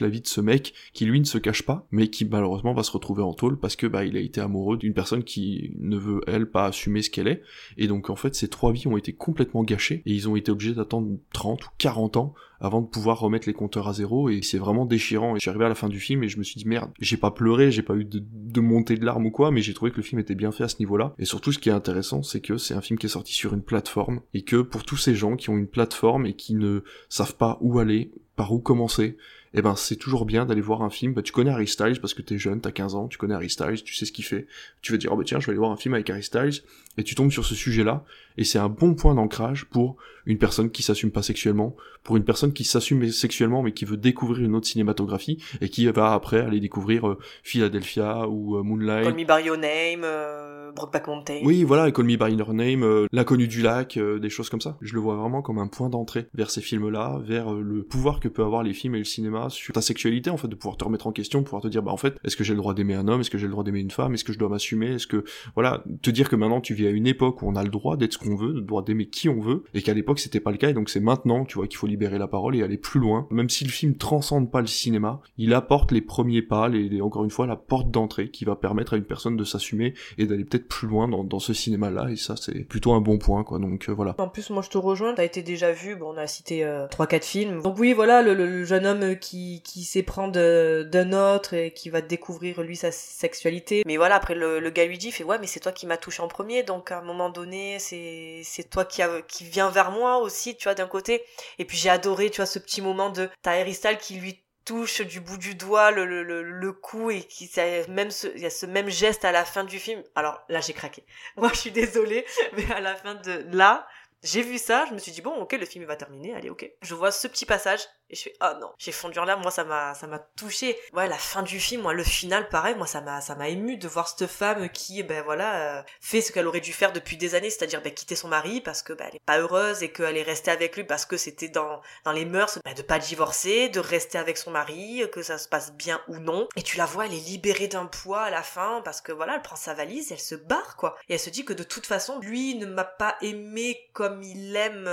la vie de ce mec, qui lui ne se cache pas, mais qui malheureusement va se retrouver en tôle, parce que, bah, il a été amoureux d'une personne qui ne veut, elle, pas assumer ce qu'elle est. Et donc, en fait, ces 3 vies ont été complètement gâchées, et ils ont été obligés d'attendre 30 ou 40 ans avant de pouvoir remettre les compteurs à zéro, et c'est vraiment déchirant. Et je suis arrivé à la fin du film et je me suis dit merde, j'ai pas pleuré, j'ai pas eu de montée de larmes ou quoi, mais j'ai trouvé que le film était bien fait à ce niveau-là. Et surtout, ce qui est intéressant, c'est que c'est un film qui est sorti sur une plateforme, et que pour tous ces gens qui ont une plateforme et qui ne savent pas où aller, par où commencer, eh ben c'est toujours bien d'aller voir un film. Bah tu connais Harry Styles parce que t'es jeune, t'as 15 ans, tu connais Harry Styles, tu sais ce qu'il fait. Tu vas dire oh bah tiens, je vais aller voir un film avec Harry Styles, et tu tombes sur ce sujet-là, et c'est un bon point d'ancrage pour une personne qui s'assume pas sexuellement, pour une personne qui s'assume sexuellement mais qui veut découvrir une autre cinématographie et qui va après aller découvrir Philadelphia ou Moonlight. Call Me By Your Name, Brokeback Mountain. Oui, voilà, Call Me By Your Name, L'inconnu du lac, des choses comme ça. Je le vois vraiment comme un point d'entrée vers ces films-là, vers le pouvoir que peut avoir les films et le cinéma sur ta sexualité, en fait, de pouvoir te remettre en question, pouvoir te dire bah en fait, est-ce que j'ai le droit d'aimer un homme, est-ce que j'ai le droit d'aimer une femme, est-ce que je dois m'assumer, est-ce que voilà, te dire que maintenant tu vis à une époque où on a le droit d'être ce qu'on veut, le droit d'aimer qui on veut, et qu'à l'époque c'était pas le cas, et donc c'est maintenant, tu vois, qu'il faut libérer la parole et aller plus loin. Même si le film transcende pas le cinéma, il apporte les premiers pas, encore une fois la porte d'entrée qui va permettre à une personne de s'assumer et d'aller peut-être plus loin dans ce cinéma là, et ça c'est plutôt un bon point quoi. Donc voilà. En plus moi je te rejoins, t'as été déjà vu, bon on a cité 3-4 films. Donc oui voilà, le jeune homme qui s'éprend d'un autre et qui va découvrir lui sa sexualité. Mais voilà, après le gars lui dit, fait ouais mais c'est toi qui m'as touché en premier, donc à un moment donné c'est toi qui viens vers moi aussi, tu vois, d'un côté. Et puis j'ai adoré, tu vois, ce petit moment de t'as Harry Styles qui lui touche du bout du doigt le cou, et qui il y a ce même geste à la fin du film. Alors là j'ai craqué, moi je suis désolée, mais à la fin de là j'ai vu ça, je me suis dit bon ok, le film va terminer, allez ok. Je vois ce petit passage et je fais ah non, j'ai fondu en larmes, moi ça m'a touché. Ouais, la fin du film, moi le final pareil, moi ça m'a ému de voir cette femme qui ben voilà fait ce qu'elle aurait dû faire depuis des années, c'est-à-dire ben quitter son mari parce que ben elle est pas heureuse et qu'elle est restée avec lui parce que c'était dans les mœurs ben, de pas divorcer, de rester avec son mari, que ça se passe bien ou non. Et tu la vois, elle est libérée d'un poids à la fin parce que voilà, elle prend sa valise, elle se barre quoi. Et elle se dit que de toute façon, lui ne m'a pas aimée comme il aime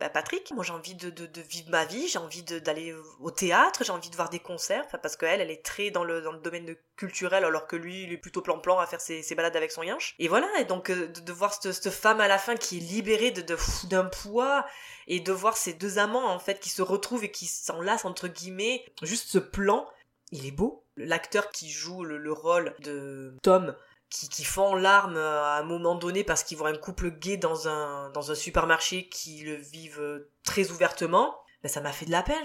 ben Patrick. Moi j'ai envie de vivre ma vie, j'ai envie d'aller au théâtre, j'ai envie de voir des concerts, parce que elle est très dans le domaine culturel, alors que lui il est plutôt plan-plan à faire ses balades avec son yinche. Et voilà, et donc de voir cette femme à la fin qui est libérée d'un poids, et de voir ces deux amants en fait qui se retrouvent et qui s'enlacent entre guillemets, juste ce plan, il est beau. L'acteur qui joue le rôle de Tom, qui fond en larmes à un moment donné parce qu'ils voient un couple gay dans un supermarché qui le vivent très ouvertement, ben ça m'a fait de la peine.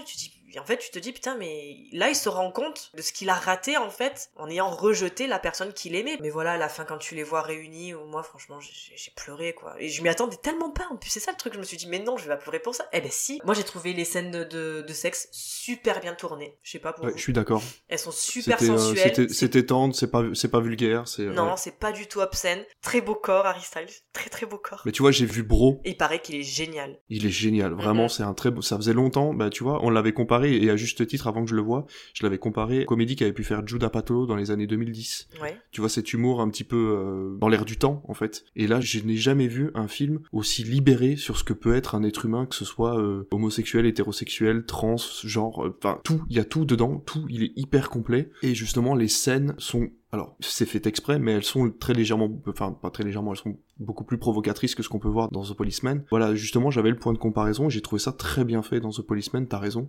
En fait, tu te dis, putain, mais là, il se rend compte de ce qu'il a raté, en fait, en ayant rejeté la personne qu'il aimait. Mais voilà, à la fin, quand tu les vois réunis, moi, franchement, j'ai pleuré, quoi. Et je m'y attendais tellement pas. En plus, c'est ça le truc. Je me suis dit, mais non, je vais pas pleurer pour ça. Eh ben, si. Moi, j'ai trouvé les scènes de sexe super bien tournées. Je sais pas pour vous. Je suis d'accord. Elles sont super sensuelles. C'était tendre, c'est pas vulgaire. Non, ouais. C'est pas du tout obscène. Très beau corps, Harry Styles. Très, très beau corps. Mais tu vois, j'ai vu Bro. Et il paraît qu'il est génial. Il est génial. Vraiment, c'est un très beau. Ça faisait longtemps. Bah, tu vois, on l'avait comparé. Et à juste titre, avant que je le voie, je l'avais comparé à comédie qu'avait pu faire Judd Apatow dans les années 2010. Ouais. Tu vois, cet humour un petit peu dans l'air du temps, en fait. Et là, je n'ai jamais vu un film aussi libéré sur ce que peut être un être humain, que ce soit homosexuel, hétérosexuel, trans, genre, enfin, tout, il y a tout dedans, tout, il est hyper complet. Et justement, les scènes sont... Alors, c'est fait exprès, mais elles sont très légèrement, enfin, pas très légèrement, elles sont beaucoup plus provocatrices que ce qu'on peut voir dans The Policeman. Voilà, justement, j'avais le point de comparaison, et j'ai trouvé ça très bien fait dans The Policeman, t'as raison.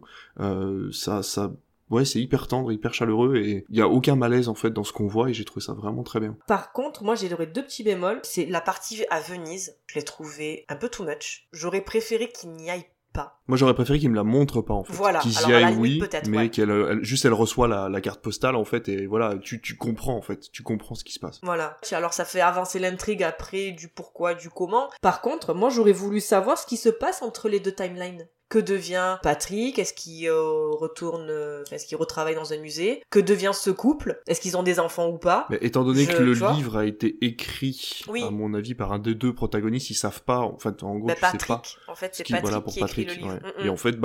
Ouais, c'est hyper tendre, hyper chaleureux, et il y a aucun malaise, en fait, dans ce qu'on voit, et j'ai trouvé ça vraiment très bien. Par contre, moi, j'ai adoré 2 petits bémols. C'est la partie à Venise, je l'ai trouvée un peu too much. J'aurais préféré qu'il n'y aille pas. Moi j'aurais préféré qu'il me la montre pas en fait, voilà. Qu'ils y aillent oui, mais ouais. qu'elle reçoit la carte postale en fait, et voilà, tu comprends en fait, tu comprends ce qui se passe. Voilà, alors ça fait avancer l'intrigue après, du pourquoi, du comment. Par contre, moi j'aurais voulu savoir ce qui se passe entre les 2 timelines. Que devient Patrick? Est-ce qu'il retourne, est-ce qu'il retravaille dans un musée? Que devient ce couple? Est-ce qu'ils ont des enfants ou pas? Mais étant donné que le livre a été écrit, à mon avis, par un des deux protagonistes, ils savent pas. Enfin, en gros, tu sais pas. En fait, c'est Patrick qui écrit le livre. Ouais. Et en fait,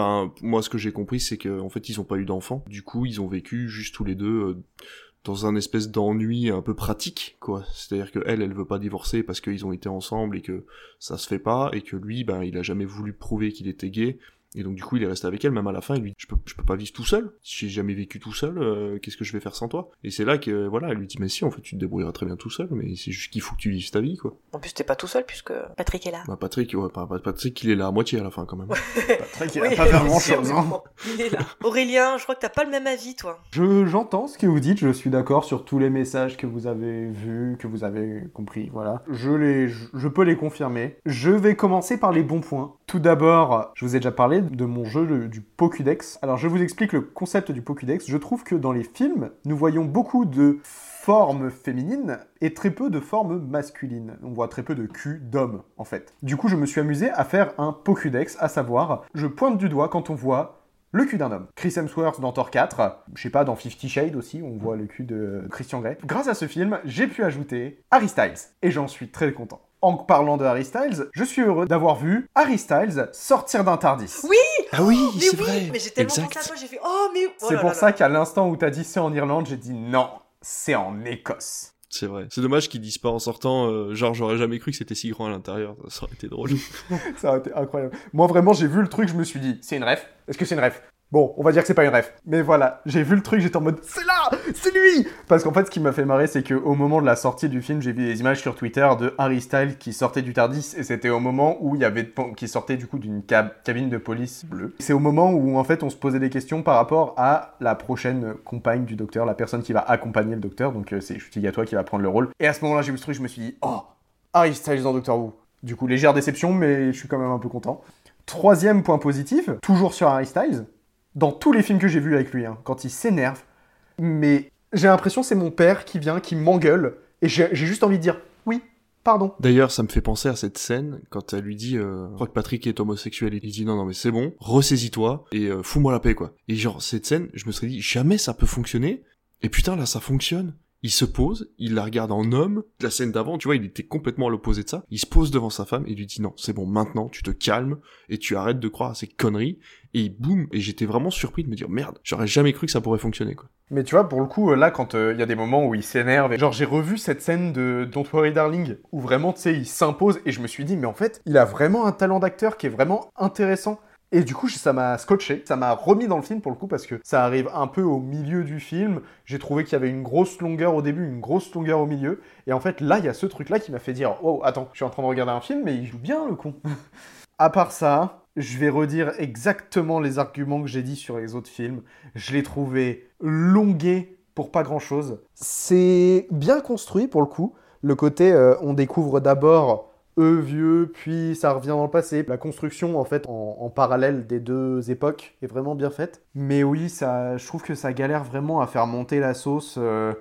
moi, ce que j'ai compris, c'est que, en fait, ils ont pas eu d'enfants. Du coup, ils ont vécu juste tous les deux. Dans un espèce d'ennui un peu pratique, quoi. C'est-à-dire que elle veut pas divorcer parce qu'ils ont été ensemble et que ça se fait pas, et que lui, il a jamais voulu prouver qu'il était gay, et donc du coup il est resté avec elle. Même à la fin, il lui dit, je peux pas vivre tout seul, j'ai jamais vécu tout seul, qu'est-ce que je vais faire sans toi? Et c'est là que, voilà, elle lui dit, mais si, en fait, tu te débrouilleras très bien tout seul, mais c'est juste qu'il faut que tu vives ta vie, quoi. En plus, t'es pas tout seul, puisque Patrick est là. Patrick, il est là à moitié à la fin, quand même. Patrick, il a pas vraiment chose, hein. Il est là. Aurélien, je crois que t'as pas le même avis, toi. J'entends ce que vous dites, je suis d'accord sur tous les messages que vous avez vus, que vous avez compris, voilà. Je peux les confirmer. Je vais commencer par les bons points. Tout d'abord, je vous ai déjà parlé de mon jeu du Pokédex. Alors, je vous explique le concept du Pokédex. Je trouve que dans les films, nous voyons beaucoup de formes féminines et très peu de formes masculines. On voit très peu de cul d'hommes, en fait. Du coup, je me suis amusé à faire un Pokédex, à savoir, je pointe du doigt quand on voit le cul d'un homme. Chris Hemsworth dans Thor 4, je sais pas, dans 50 Shades aussi, on voit le cul de Christian Bale. Grâce à ce film, j'ai pu ajouter Harry Styles, et j'en suis très content. En parlant de Harry Styles, je suis heureux d'avoir vu Harry Styles sortir d'un TARDIS. Oui! Ah oui, oh, c'est vrai! Mais j'ai tellement pensé à toi, j'ai fait « Oh, mais... » oh, c'est pour ça qu'à l'instant où t'as dit « C'est en Irlande », j'ai dit « Non, c'est en Écosse ». C'est vrai. C'est dommage qu'ils disent pas en sortant, genre j'aurais jamais cru que c'était si grand à l'intérieur, ça aurait été drôle. Ça aurait été incroyable. Moi vraiment, j'ai vu le truc, je me suis dit « C'est une ref? Est-ce que c'est une ref ?» Bon, on va dire que c'est pas une ref. Mais voilà, j'ai vu le truc, j'étais en mode « C'est là ! C'est lui !» Parce qu'en fait, ce qui m'a fait marrer, c'est qu'au moment de la sortie du film, j'ai vu des images sur Twitter de Harry Styles qui sortait du TARDIS, et c'était au moment où il y avait... qui sortait du coup d'une cabine de police bleue. C'est au moment où, en fait, on se posait des questions par rapport à la prochaine compagne du docteur, la personne qui va accompagner le docteur, donc c'est Jutigatois qui va prendre le rôle. Et à ce moment-là, j'ai vu ce truc, je me suis dit « Oh, Harry Styles dans Doctor Who !» Du coup, légère déception, mais je suis quand même un peu content. Troisième point positif, toujours sur Harry Styles. Dans tous les films que j'ai vus avec lui, hein, quand il s'énerve, mais j'ai l'impression que c'est mon père qui vient, qui m'engueule, et j'ai juste envie de dire « oui, pardon ». D'ailleurs, ça me fait penser à cette scène, quand elle lui dit « je crois que Patrick est homosexuel », et il dit « non, non, mais c'est bon, ressaisis-toi, et fous-moi la paix, quoi ». Et genre, cette scène, je me serais dit « jamais ça peut fonctionner », et putain, là, ça fonctionne. Il se pose, il la regarde en homme. La scène d'avant, tu vois, il était complètement à l'opposé de ça. Il se pose devant sa femme et lui dit « Non, c'est bon, maintenant, tu te calmes et tu arrêtes de croire à ces conneries. » Et boum, et j'étais vraiment surpris de me dire « Merde, j'aurais jamais cru que ça pourrait fonctionner, quoi. » Mais tu vois, pour le coup, là, quand il y a des moments où il s'énerve, et... genre j'ai revu cette scène de « Don't Worry Darling » où vraiment, tu sais, il s'impose et je me suis dit « Mais en fait, il a vraiment un talent d'acteur qui est vraiment intéressant. » Et du coup, ça m'a scotché, ça m'a remis dans le film pour le coup, parce que ça arrive un peu au milieu du film. J'ai trouvé qu'il y avait une grosse longueur au début, une grosse longueur au milieu. Et en fait, là, il y a ce truc-là qui m'a fait dire « Wow, attends, je suis en train de regarder un film, mais il joue bien, le con !» À part ça, je vais redire exactement les arguments que j'ai dit sur les autres films. Je l'ai trouvé longué pour pas grand-chose. C'est bien construit pour le coup. Le côté « on découvre d'abord » eux vieux, puis ça revient dans le passé. La construction, en fait, en parallèle des deux époques est vraiment bien faite. Mais oui, ça, je trouve que ça galère vraiment à faire monter la sauce.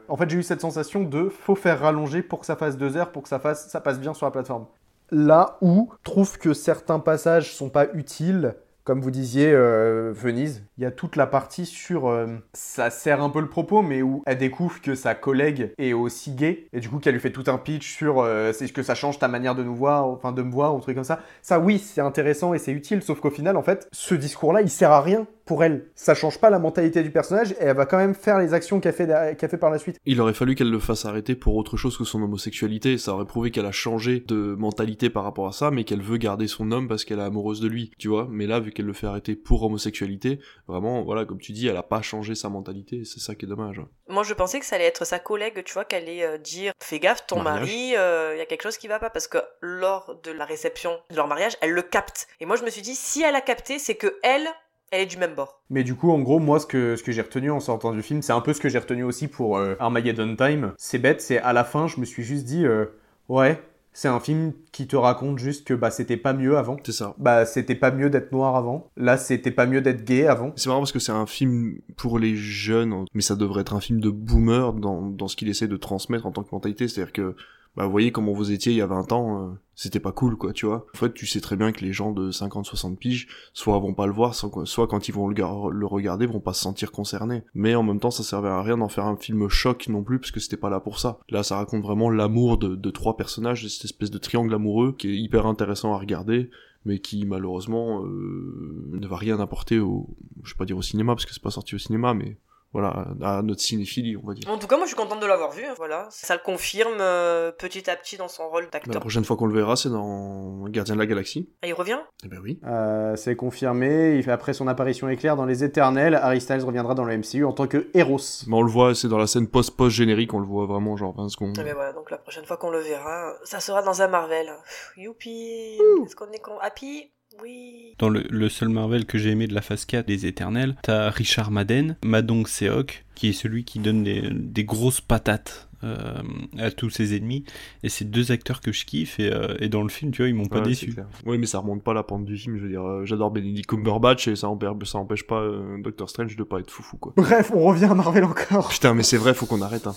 En fait, j'ai eu cette sensation de « faut faire rallonger pour que ça fasse 2 heures, pour que ça passe bien sur la plateforme ». Là où je trouve que certains passages sont pas utiles, comme vous disiez, Venise, il y a toute la partie sur... ça sert un peu le propos, mais où elle découvre que sa collègue est aussi gay, et du coup qu'elle lui fait tout un pitch sur c'est que ça change ta manière de nous voir, enfin de me voir, ou truc comme ça. Ça, oui, c'est intéressant et c'est utile, sauf qu'au final, en fait, ce discours-là, il sert à rien pour elle. Ça change pas la mentalité du personnage, et elle va quand même faire les actions qu'elle fait par la suite. Il aurait fallu qu'elle le fasse arrêter pour autre chose que son homosexualité, ça aurait prouvé qu'elle a changé de mentalité par rapport à ça, mais qu'elle veut garder son homme parce qu'elle est amoureuse de lui, tu vois. Mais là, vu qu'elle le fait arrêter pour homosexualité, vraiment, voilà, comme tu dis, elle a pas changé sa mentalité, et c'est ça qui est dommage. Moi, je pensais que ça allait être sa collègue, tu vois, qu'elle allait dire « Fais gaffe, ton mari, y a quelque chose qui va pas », parce que lors de la réception de leur mariage, elle le capte. Et moi, je me suis dit, si elle a capté, c'est que elle est du même bord. Mais du coup, en gros, moi, ce que j'ai retenu en sortant du film, c'est un peu ce que j'ai retenu aussi pour Armageddon Time. C'est bête, c'est à la fin, je me suis juste dit « Ouais ». C'est un film qui te raconte juste que c'était pas mieux avant. C'est ça. C'était pas mieux d'être noir avant. Là, c'était pas mieux d'être gay avant. C'est marrant parce que c'est un film pour les jeunes, mais ça devrait être un film de boomer dans ce qu'il essaie de transmettre en tant que mentalité. C'est-à-dire que bah vous voyez comment vous étiez il y a 20 ans, c'était pas cool quoi, tu vois. En fait, tu sais très bien que les gens de 50-60 piges, soit vont pas le voir, soit quand ils vont le regarder, vont pas se sentir concernés. Mais en même temps, ça servait à rien d'en faire un film choc non plus, parce que c'était pas là pour ça. Là, ça raconte vraiment l'amour de trois personnages, de cette espèce de triangle amoureux qui est hyper intéressant à regarder, mais qui malheureusement ne va rien apporter je vais pas dire au cinéma, parce que c'est pas sorti au cinéma, mais... Voilà, à notre cinéphilie, on va dire. En tout cas, moi, je suis contente de l'avoir vu. Voilà, ça le confirme petit à petit dans son rôle d'acteur. La prochaine fois qu'on le verra, c'est dans Gardiens de la Galaxie. Ah, il revient ? Eh ben oui. C'est confirmé. Après son apparition éclair dans Les Éternels, Harry Styles reviendra dans le MCU en tant que héros. Mais on le voit, c'est dans la scène post-générique, on le voit vraiment genre 20 secondes. Ah ben voilà, donc la prochaine fois qu'on le verra, ça sera dans un Marvel. Youpi ! Est-ce qu'on est happy ? Oui. Dans le seul Marvel que j'ai aimé de la phase 4 des Éternels, t'as Richard Madden, Madong Seok, qui est celui qui donne des grosses patates à tous ses ennemis, et c'est deux acteurs que je kiffe, et dans le film, tu vois, ils m'ont pas déçu. Oui, mais ça remonte pas la pente du film, je veux dire, j'adore Benedict Cumberbatch, et ça empêche pas Doctor Strange de pas être foufou, quoi. Bref, on revient à Marvel encore. Putain, mais c'est vrai, faut qu'on arrête, hein.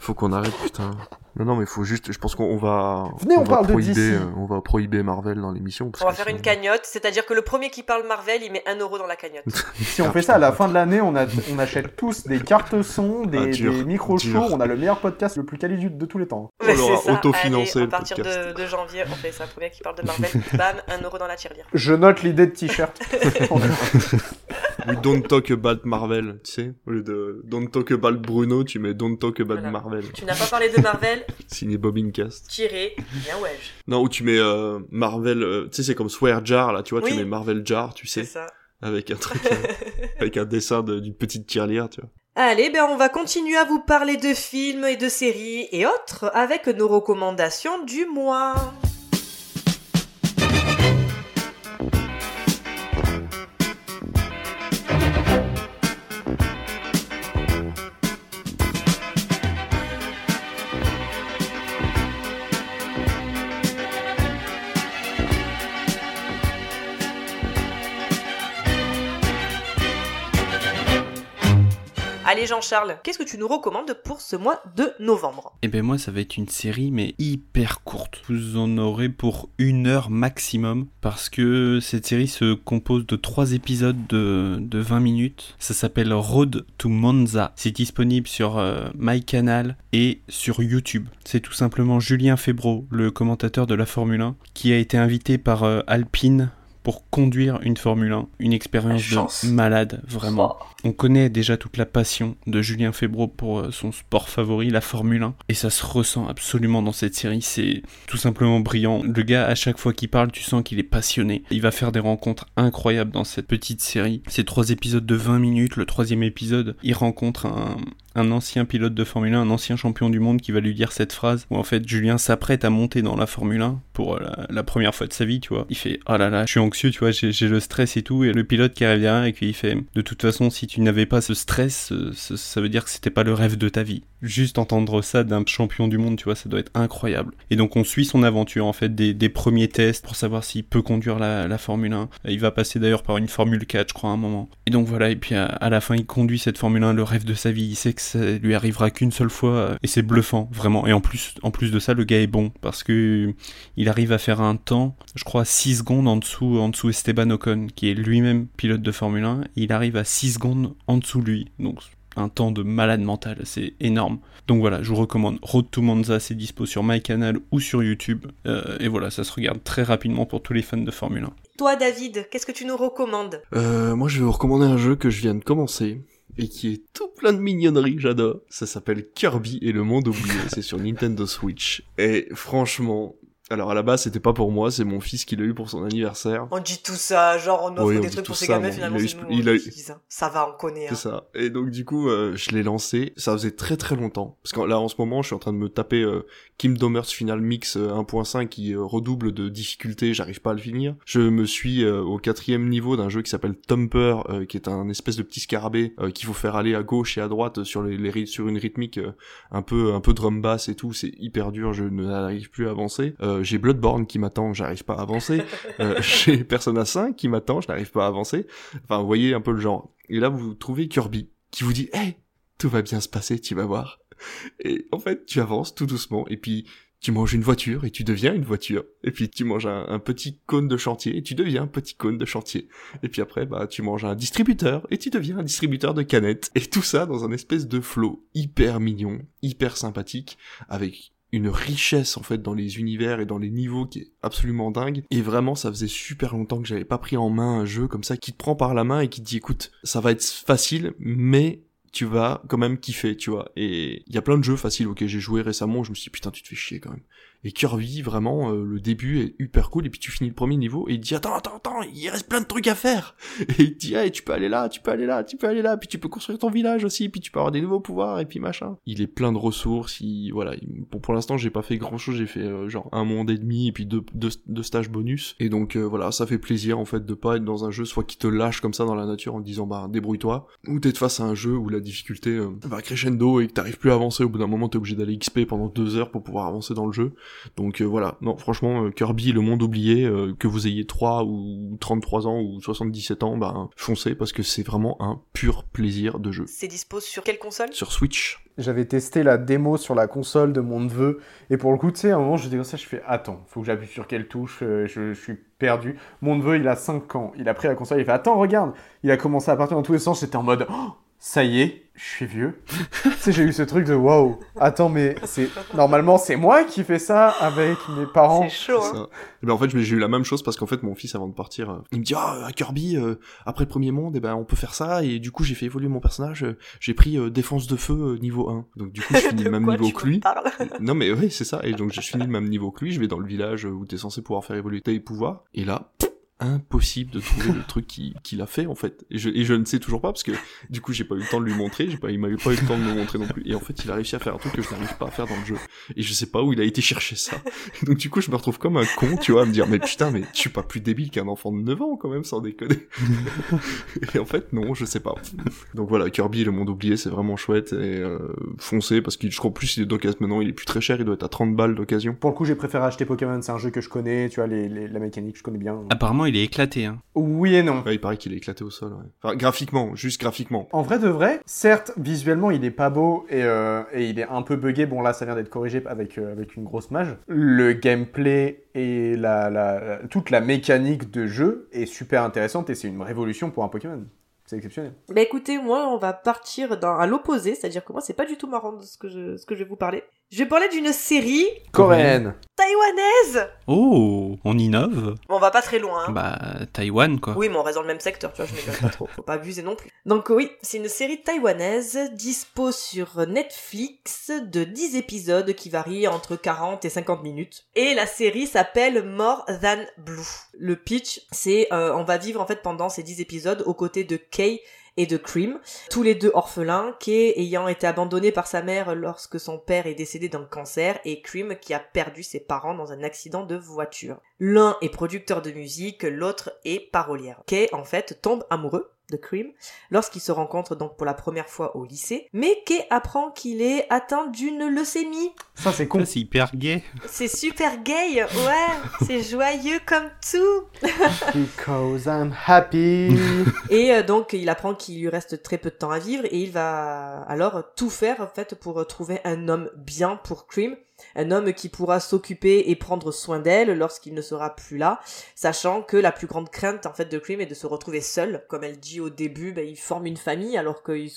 Faut qu'on arrête, putain. Non, mais faut juste... Je pense qu'on va... Venez, on parle de DC. On va prohiber Marvel dans l'émission. Parce on va faire une cagnotte, c'est-à-dire que le premier qui parle Marvel, il met 1€ dans la cagnotte. Si on fait ça, à la fin de l'année, on achète tous des cartes son, des micro-shows, on a le meilleur podcast le plus quali de tous les temps. On l'aura autofinancé. Allez, à partir de janvier, on fait ça. Le premier qui parle de Marvel, bam, 1€ dans la tirelire. Je note l'idée de t-shirt. We don't talk about Marvel, tu sais. Au lieu de don't talk about Bruno, tu mets don't talk about Marvel. Tu n'as pas parlé de Marvel. Signé Bobincast. Tiré, bien wedge. Non, ou tu mets Marvel, tu sais, c'est comme Swear Jar, là, tu vois, oui. Tu mets Marvel Jar, tu sais. C'est ça. Avec un truc, avec un dessin d'une petite tirelire, tu vois. Allez, ben on va continuer à vous parler de films et de séries et autres avec nos recommandations du mois. Allez Jean-Charles, qu'est-ce que tu nous recommandes pour ce mois de novembre ? Eh ben moi ça va être une série mais hyper courte. Vous en aurez pour 1 heure maximum parce que cette série se compose de 3 épisodes de 20 minutes. Ça s'appelle Road to Monza. C'est disponible sur MyCanal et sur YouTube. C'est tout simplement Julien Febvreau, le commentateur de la Formule 1, qui a été invité par Alpine pour conduire une Formule 1, une expérience de malade, vraiment. On connaît déjà toute la passion de Julien Febvreau pour son sport favori, la Formule 1, et ça se ressent absolument dans cette série, c'est tout simplement brillant. Le gars, à chaque fois qu'il parle, tu sens qu'il est passionné. Il va faire des rencontres incroyables dans cette petite série. C'est 3 épisodes de 20 minutes, le 3e épisode, il rencontre un ancien pilote de Formule 1, un ancien champion du monde qui va lui dire cette phrase où en fait Julien s'apprête à monter dans la Formule 1 pour la première fois de sa vie, tu vois. Il fait « Ah là là, je suis anxieux, tu vois, j'ai le stress et tout », et le pilote qui arrive derrière et qui fait « De toute façon, si tu n'avais pas ce stress, ça veut dire que c'était pas le rêve de ta vie ». Juste entendre ça d'un champion du monde, tu vois, ça doit être incroyable. Et donc on suit son aventure en fait, des premiers tests pour savoir s'il peut conduire la Formule 1. Il va passer d'ailleurs par une Formule 4, je crois, à un moment. Et donc voilà, et puis à la fin, il conduit cette Formule 1, le rêve de sa vie, il sait que ça lui arrivera qu'une seule fois, et c'est bluffant, vraiment. Et en plus de ça, le gars est bon, parce que il arrive à faire un temps, je crois, 6 secondes en dessous Esteban Ocon, qui est lui-même pilote de Formule 1, il arrive à 6 secondes en dessous lui, donc un temps de malade mental, c'est énorme. Donc voilà, je vous recommande Road to Monza, c'est dispo sur MyCanal ou sur YouTube, et voilà, ça se regarde très rapidement pour tous les fans de Formule 1. Toi David, qu'est-ce que tu nous recommandes ? Moi je vais vous recommander un jeu que je viens de commencer, et qui est tout plein de mignonneries, j'adore. Ça s'appelle Kirby et le monde oublié, c'est sur Nintendo Switch. Et franchement, alors à la base c'était pas pour moi, c'est mon fils qui l'a eu pour son anniversaire. On dit tout ça, genre on offre des trucs pour ses gamins, finalement c'est nous qui disent. Ça va, on connaît. C'est ça. Et donc du coup, je l'ai lancé, ça faisait très très longtemps. Parce que là en ce moment, je suis en train de me taper Kingdom Hearts Final Mix 1.5 qui redouble de difficulté, j'arrive pas à le finir. Je me suis au 4e niveau d'un jeu qui s'appelle Thumper, qui est un espèce de petit scarabée qu'il faut faire aller à gauche et à droite sur sur une rythmique un peu drum bass et tout, c'est hyper dur, je n'arrive plus à avancer. J'ai Bloodborne qui m'attend, j'arrive pas à avancer. J'ai Persona 5 qui m'attend, je n'arrive pas à avancer. Enfin, vous voyez un peu le genre. Et là, vous trouvez Kirby qui vous dit « Hey, tout va bien se passer, tu vas voir. » Et en fait, tu avances tout doucement et puis tu manges une voiture et tu deviens une voiture. Et puis tu manges un petit cône de chantier et tu deviens un petit cône de chantier. Et puis après, bah, tu manges un distributeur et tu deviens un distributeur de canettes. Et tout ça dans un espèce de flow hyper mignon, hyper sympathique, avec une richesse en fait dans les univers et dans les niveaux qui est absolument dingue. Et vraiment, ça faisait super longtemps que j'avais pas pris en main un jeu comme ça qui te prend par la main et qui te dit écoute, ça va être facile, mais tu vas quand même kiffer, tu vois. Et il y a plein de jeux faciles auxquels j'ai joué récemment, je me suis dit putain, tu te fais chier quand même. Et Kirby, vraiment, le début est hyper cool, et puis tu finis le premier niveau, et il te dit attends, il reste plein de trucs à faire. Et il te dit, hey, tu peux aller là, puis tu peux construire ton village aussi, puis tu peux avoir des nouveaux pouvoirs, et puis machin. Il est plein de ressources, voilà. Pour l'instant, j'ai pas fait grand chose, j'ai fait genre un monde et demi, et puis deux stages bonus. Et donc, voilà, ça fait plaisir, en fait, de pas être dans un jeu, soit qui te lâche comme ça dans la nature en te disant, bah, débrouille-toi, ou d'être face à un jeu où la difficulté va crescendo et que t'arrives plus à avancer, au bout d'un moment, t'es obligé d'aller XP pendant 2 heures pour pouvoir avancer dans le jeu. Donc voilà, non franchement Kirby, le monde oublié, que vous ayez 3 ou 33 ans ou 77 ans, ben foncez parce que c'est vraiment un pur plaisir de jeu. C'est dispo sur quelle console ? Sur Switch. J'avais testé la démo sur la console de mon neveu, et pour le coup, tu sais, à un moment, j'étais comme ça, je fais, attends, faut que j'appuie sur quelle touche, je suis perdu. Mon neveu, il a 5 ans, il a pris la console, il fait, attends, regarde, il a commencé à partir dans tous les sens, j'étais en mode, oh, ça y est, je suis vieux. Tu sais, j'ai eu ce truc de waouh. Attends, mais normalement c'est moi qui fais ça avec mes parents. C'est chaud. Hein. Et ben en fait, j'ai eu la même chose parce qu'en fait mon fils avant de partir, il me dit ah à Kirby après le premier monde, et ben on peut faire ça, et du coup j'ai fait évoluer mon personnage. J'ai pris défense de feu niveau 1. Donc du coup je finis le même niveau que lui. Non mais oui c'est ça. Et donc je finis le même niveau que lui. Je vais dans le village où t'es censé pouvoir faire évoluer tes pouvoirs. Et là. Impossible de trouver le truc qu'il a fait en fait, et je ne sais toujours pas parce que du coup j'ai pas eu le temps de lui montrer, il m'avait pas eu le temps de me montrer non plus, et en fait il a réussi à faire un truc que je n'arrive pas à faire dans le jeu, et je sais pas où il a été chercher ça, et donc du coup je me retrouve comme un con, tu vois, à me dire mais je suis pas plus débile qu'un enfant de 9 ans quand même, sans déconner. Et en fait non, je sais pas. Donc voilà, Kirby le monde oublié, c'est vraiment chouette, et foncez parce que je crois plus il est d'occasion maintenant, il est plus très cher, il doit être à 30 balles d'occasion. Pour le coup j'ai préféré acheter Pokémon, c'est un jeu que je connais, tu vois, la mécanique je connais bien. Donc. Apparemment il est éclaté, hein. Oui et non. Ouais, il paraît qu'il est éclaté au sol, ouais. Enfin, graphiquement. En vrai de vrai, certes, visuellement, il est pas beau et il est un peu buggé. Bon, là, ça vient d'être corrigé avec une grosse mage. Le gameplay et toute la mécanique de jeu est super intéressante et c'est une révolution pour un Pokémon. C'est exceptionnel. Bah écoutez, moi, on va partir à l'opposé, c'est-à-dire que moi, c'est pas du tout marrant de ce que je vais vous parler. Je vais parler d'une série... Coréenne. Taïwanaise. Oh, on innove. Bon, on va pas très loin. Hein. Bah, Taïwan, quoi. Oui, mais on reste dans le même secteur, tu vois, je m'étonne pas trop. Faut pas abuser non plus. Donc oui, c'est une série taïwanaise, dispo sur Netflix, de 10 épisodes qui varient entre 40 et 50 minutes. Et la série s'appelle More Than Blue. Le pitch, c'est on va vivre en fait pendant ces 10 épisodes aux côtés de Kay et de Cream, tous les deux orphelins, Kay ayant été abandonné par sa mère lorsque son père est décédé d'un cancer, et Cream qui a perdu ses parents dans un accident de voiture. L'un est producteur de musique, l'autre est parolière. Kay, en fait, tombe amoureux de Cream lorsqu'ils se rencontrent donc pour la première fois au lycée, mais Kay apprend qu'il est atteint d'une leucémie. Ça c'est con. Ça, c'est hyper gay. C'est super gay, ouais. C'est joyeux comme tout. Because I'm happy. Et donc il apprend qu'il lui reste très peu de temps à vivre et il va alors tout faire en fait pour trouver un homme bien pour Cream. Un homme qui pourra s'occuper et prendre soin d'elle lorsqu'il ne sera plus là, sachant que la plus grande crainte en fait de Cream est de se retrouver seule. Comme elle dit au début, bah, ils forment une famille alors qu'ils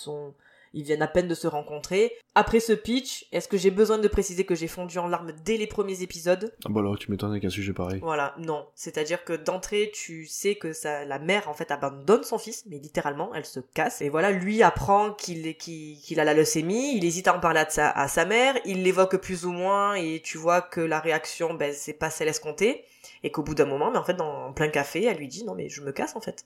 viennent à peine de se rencontrer. Après ce pitch, est-ce que j'ai besoin de préciser que j'ai fondu en larmes dès les premiers épisodes ? Ah bah alors tu m'étonnes avec un sujet pareil. Voilà, non. C'est-à-dire que d'entrée, tu sais que la mère en fait abandonne son fils, mais littéralement, elle se casse. Et voilà, lui apprend qu'il a la leucémie, il hésite à en parler à sa mère, il l'évoque plus ou moins, et tu vois que la réaction, ben, c'est pas celle escomptée. Et qu'au bout d'un moment, mais en fait, en plein café, elle lui dit « Non mais je me casse en fait,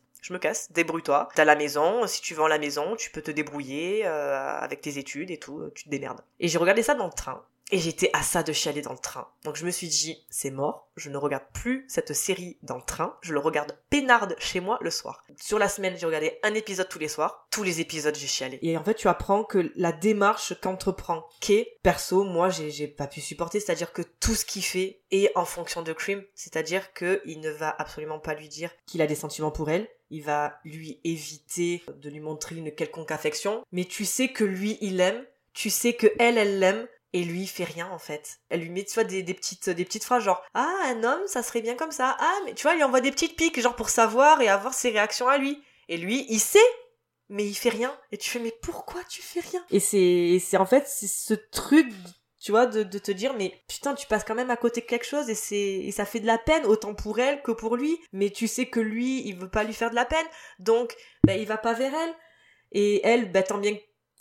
débrouille-toi, t'as la maison, si tu vends la maison, tu peux te débrouiller avec tes études et tout, tu te démerdes. » Et j'ai regardé ça dans le train, et j'étais à ça de chialer dans le train. Donc je me suis dit « C'est mort, je ne regarde plus cette série dans le train, je le regarde peinarde chez moi le soir. » Sur la semaine, j'ai regardé un épisode tous les soirs, tous les épisodes j'ai chialé. Et en fait, tu apprends que la démarche qu'entreprend Kay, perso, moi j'ai pas pu supporter, c'est-à-dire que tout ce qu'il fait, et en fonction de Cream, c'est-à-dire qu'il ne va absolument pas lui dire qu'il a des sentiments pour elle, il va lui éviter de lui montrer une quelconque affection, mais tu sais que lui il l'aime, tu sais que elle l'aime, Et lui, il fait rien, en fait. Elle lui met, tu vois, des petites phrases genre « Ah, un homme, ça serait bien comme ça. Ah, mais tu vois, il lui envoie des petites piques, genre pour savoir et avoir ses réactions à lui. » Et lui, il sait, mais il fait rien. Et tu fais « Mais pourquoi tu fais rien ?» Et c'est en fait, c'est ce truc, tu vois, de te dire « Mais putain, tu passes quand même à côté de quelque chose et, ça fait de la peine, autant pour elle que pour lui. Mais tu sais que lui, il veut pas lui faire de la peine. Donc, ben, il va pas vers elle. Et elle, ben, tant bien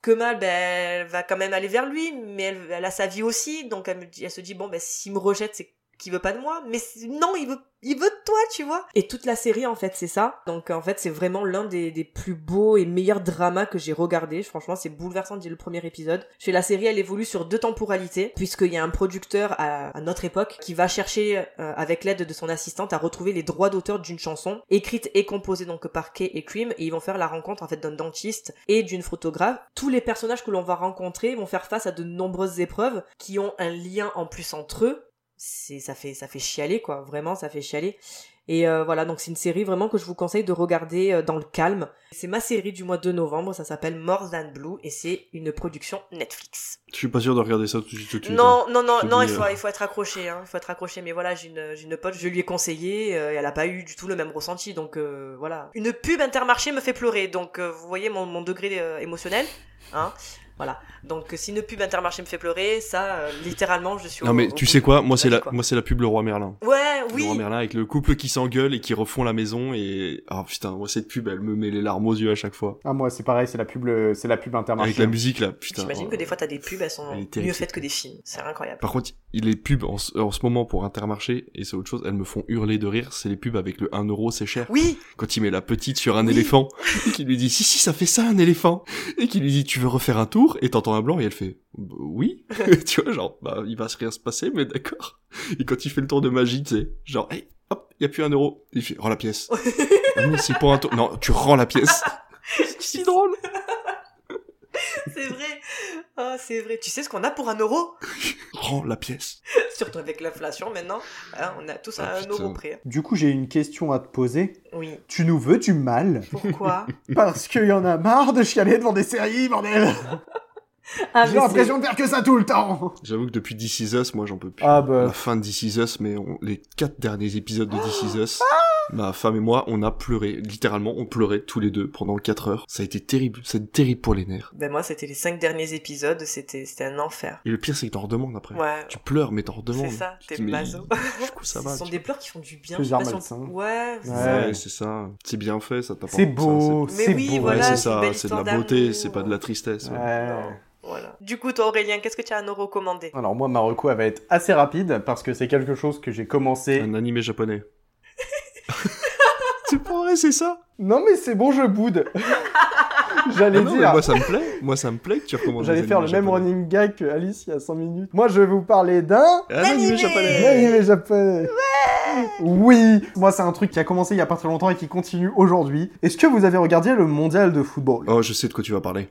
que mal, ben, elle va quand même aller vers lui, mais elle a sa vie aussi, donc elle se dit, bon, ben, s'il me rejette, c'est qu'il veut pas de moi, mais non, il veut de toi, tu vois. Et toute la série, en fait, c'est ça. Donc, en fait, c'est vraiment l'un des plus beaux et meilleurs dramas que j'ai regardé. Franchement, c'est bouleversant dès le premier épisode. Chez la série, elle évolue sur deux temporalités, puisqu'il y a un producteur à notre époque qui va chercher, avec l'aide de son assistante, à retrouver les droits d'auteur d'une chanson, écrite et composée donc par Kay et Cream, et ils vont faire la rencontre, en fait, d'un dentiste et d'une photographe. Tous les personnages que l'on va rencontrer vont faire face à de nombreuses épreuves qui ont un lien en plus entre eux. Ça fait chialer, quoi, vraiment ça fait chialer. Et voilà, donc c'est une série vraiment que je vous conseille de regarder dans le calme. C'est ma série du mois de novembre, ça s'appelle More Than Blue et c'est une production Netflix. Je suis pas sûre de regarder ça tout de suite. Non, il faut être accroché, hein, il faut être accroché. Mais voilà, j'ai une pote, je lui ai conseillé, et elle a pas eu du tout le même ressenti, donc voilà. Une pub Intermarché me fait pleurer, donc vous voyez mon degré émotionnel, hein. Voilà. Donc si une pub Intermarché me fait pleurer, ça littéralement je suis. Non mais tu sais quoi, moi c'est la pub Le Roi Merlin. Ouais, oui. Le Roi Merlin avec le couple qui s'engueule et qui refont la maison et ah oh, putain, moi cette pub elle me met les larmes aux yeux à chaque fois. Ah moi c'est pareil, c'est la pub Intermarché. Avec la musique là, putain. J'imagine que des fois t'as des pubs, elles sont mieux faites que des films, c'est incroyable. Par contre, les pubs en ce moment pour Intermarché et c'est autre chose, elles me font hurler de rire, c'est les pubs avec le 1€ c'est cher. Oui. Quand il met la petite sur un éléphant et qu'il lui dit si ça fait ça un éléphant et qu'il lui dit tu veux refaire un tour et t'entends un blanc et elle fait bah, oui tu vois genre bah il va rien se passer mais d'accord et quand il fait le tour de magie tu sais genre hey, hop il y a plus 1€ il fait rends la pièce ah, mais c'est pour un tour non tu rends la pièce c'est drôle c'est vrai ah oh, c'est vrai tu sais ce qu'on a pour 1€ rends la pièce surtout avec l'inflation maintenant hein, on a tous à 1€ près. Du coup j'ai une question à te poser. Oui. Tu nous veux du mal. Pourquoi? Parce qu'il y en a marre de chialer devant des séries bordel. Ah, j'ai l'impression de faire que ça tout le temps. J'avoue que depuis This Is Us, moi j'en peux plus. Ah bah. La fin de This Is Us, mais les 4 derniers épisodes de This Is Us, ma femme et moi, on a pleuré. Littéralement, on pleurait tous les deux pendant 4 heures. Ça a été terrible, c'est terrible pour les nerfs. Ben moi, c'était les 5 derniers épisodes, c'était un enfer. Et le pire, c'est que t'en redemandes après. Ouais. Tu pleures, mais t'en redemandes. C'est ça, t'es bazo. Du coup, ça va. Ce sont des pleurs qui font du bien. Ouais, c'est ça. C'est bien fait, ça t'apporte. C'est beau, c'est beau. Mais oui, voilà, c'est de la beauté, c'est pas de la tristesse. Voilà. Du coup, toi Aurélien, qu'est-ce que tu as à nous recommander? Alors moi, ma reco, elle va être assez rapide parce que c'est quelque chose que j'ai commencé... Un animé japonais. C'est pas vrai, c'est ça? Non mais c'est bon, je boude. J'allais dire... Moi ça me plaît, que tu recommandes. J'allais faire le même running gag que Alice il y a 100 minutes. Moi, je vais vous parler d'un... Un animé japonais. Ouais. Oui. Moi, c'est un truc qui a commencé il y a pas très longtemps et qui continue aujourd'hui. Est-ce que vous avez regardé le mondial de football? Oh, je sais de quoi tu vas parler.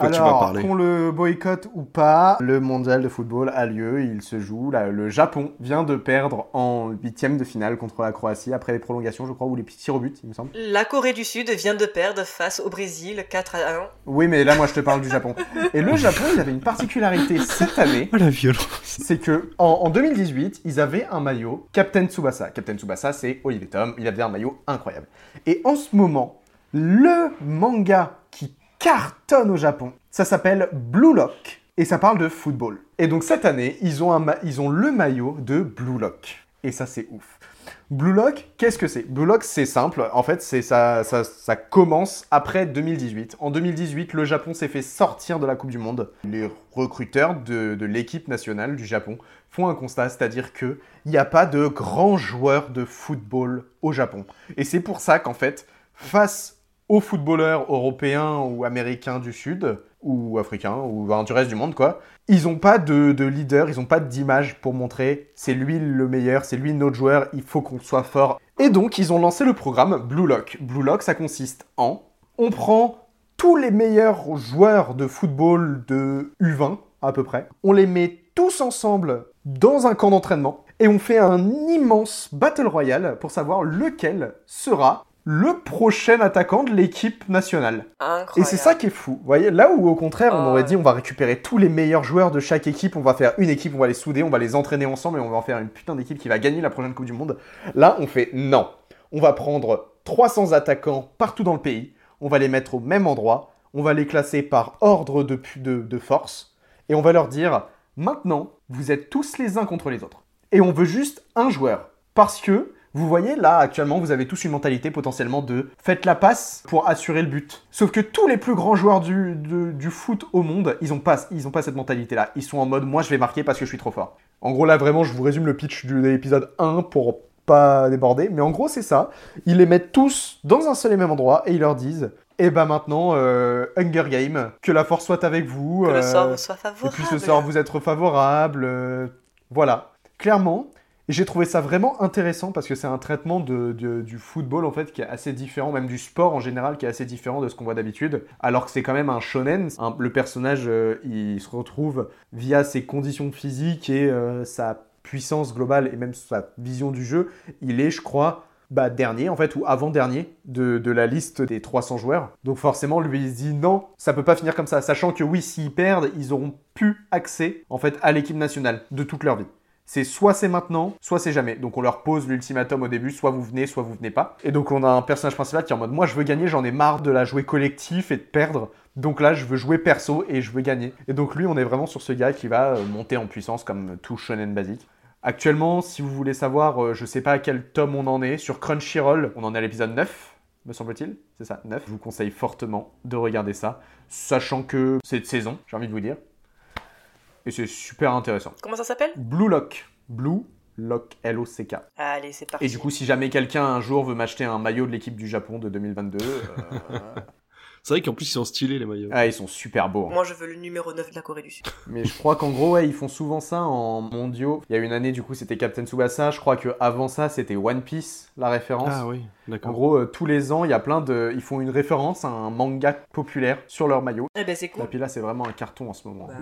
Alors, qu'on le boycotte ou pas, le mondial de football a lieu, il se joue. Là, le Japon vient de perdre en 8e de finale contre la Croatie après les prolongations, je crois, ou les tirs au but, il me semble. La Corée du Sud vient de perdre face au Brésil 4-1. Oui, mais là, moi, je te parle du Japon. Et le Japon, il avait une particularité cette année. Oh, la violence. C'est que, en 2018, ils avaient un maillot Captain Tsubasa. Captain Tsubasa, c'est Olivier Tom. Il avait un maillot incroyable. Et en ce moment, le manga qui cartonne au Japon, ça s'appelle Blue Lock. Et ça parle de football. Et donc, cette année, ils ont le maillot de Blue Lock. Et ça, c'est ouf. Blue Lock, qu'est-ce que c'est? Blue Lock, c'est simple. En fait, ça commence après 2018. En 2018, le Japon s'est fait sortir de la Coupe du Monde. Les recruteurs de l'équipe nationale du Japon font un constat, c'est-à-dire qu'il n'y a pas de grands joueurs de football au Japon. Et c'est pour ça qu'en fait, face aux footballeurs européens ou américains du Sud, ou africains, ou du reste du monde, quoi. Ils n'ont pas de leader, ils n'ont pas d'image pour montrer « c'est lui le meilleur, c'est lui notre joueur, il faut qu'on soit fort ». Et donc, ils ont lancé le programme Blue Lock. Blue Lock, ça consiste en « on prend tous les meilleurs joueurs de football de U20, à peu près, on les met tous ensemble dans un camp d'entraînement, et on fait un immense battle royale pour savoir lequel sera le prochain attaquant de l'équipe nationale. Incroyable. Et c'est ça qui est fou. Vous voyez, là où au contraire, on aurait dit on va récupérer tous les meilleurs joueurs de chaque équipe, on va faire une équipe, on va les souder, on va les entraîner ensemble et on va en faire une putain d'équipe qui va gagner la prochaine Coupe du Monde. Là, on fait non. On va prendre 300 attaquants partout dans le pays, on va les mettre au même endroit, on va les classer par ordre de force et on va leur dire maintenant, vous êtes tous les uns contre les autres. Et on veut juste un joueur. Parce que vous voyez, là, actuellement, vous avez tous une mentalité potentiellement de « faites la passe pour assurer le but ». Sauf que tous les plus grands joueurs du foot au monde, ils ont pas cette mentalité-là. Ils sont en mode « moi, je vais marquer parce que je suis trop fort ». En gros, là, vraiment, je vous résume le pitch de l'épisode 1 pour pas déborder. Mais en gros, c'est ça. Ils les mettent tous dans un seul et même endroit et ils leur disent « eh ben maintenant, Hunger Game, que la force soit avec vous. » Que le sort vous soit favorable. Et puis ce sort vous être favorable. Voilà. Clairement. Et j'ai trouvé ça vraiment intéressant parce que c'est un traitement du football en fait qui est assez différent, même du sport en général qui est assez différent de ce qu'on voit d'habitude. Alors que c'est quand même un shonen, le personnage il se retrouve via ses conditions physiques et sa puissance globale et même sa vision du jeu, il est je crois dernier en fait ou avant-dernier de la liste des 300 joueurs. Donc forcément lui il dit non, ça peut pas finir comme ça, sachant que oui s'ils perdent ils auront plus accès en fait à l'équipe nationale de toute leur vie. C'est soit c'est maintenant, soit c'est jamais. Donc on leur pose l'ultimatum au début, soit vous venez pas. Et donc on a un personnage principal qui est en mode moi je veux gagner, j'en ai marre de la jouer collectif et de perdre. Donc là je veux jouer perso et je veux gagner. Et donc lui on est vraiment sur ce gars qui va monter en puissance comme tout shonen basique. Actuellement si vous voulez savoir, je sais pas à quel tome on en est, sur Crunchyroll on en est à l'épisode 9. Me semble-t-il, c'est ça, 9. Je vous conseille fortement de regarder ça, sachant que c'est de saison, j'ai envie de vous dire. Et c'est super intéressant. Comment ça s'appelle ? Blue Lock. Blue Lock, L-O-C-K. Allez, c'est parti. Et du coup, si jamais quelqu'un un jour veut m'acheter un maillot de l'équipe du Japon de 2022... C'est vrai qu'en plus, ils sont stylés, les maillots. Ah, ils sont super beaux. Hein. Moi, je veux le numéro 9 de la Corée du Sud. Mais je crois qu'en gros, ouais, ils font souvent ça en mondiaux. Il y a une année, du coup, c'était Captain Tsubasa. Je crois qu'avant ça, c'était One Piece, la référence. Ah oui, d'accord. En gros, tous les ans, il y a plein de... Ils font une référence à un manga populaire sur leur maillot. Eh ben, c'est cool. Et puis là, c'est vraiment un carton en ce moment. Bah.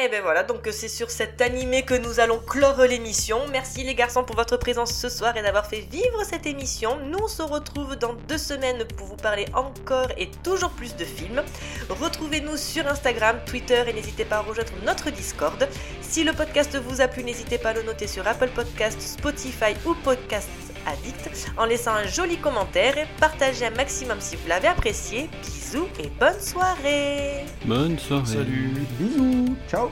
Et ben voilà, donc c'est sur cet animé que nous allons clore l'émission. Merci les garçons pour votre présence ce soir et d'avoir fait vivre cette émission. Nous on se retrouve dans 2 semaines pour vous parler encore et toujours plus de films. Retrouvez-nous sur Instagram, Twitter et n'hésitez pas à rejoindre notre Discord. Si le podcast vous a plu, n'hésitez pas à le noter sur Apple Podcasts, Spotify ou Podcast Addict en laissant un joli commentaire et partagez un maximum si vous l'avez apprécié. Bisous et bonne soirée. Bonne soirée. Salut. Bisous. Ciao.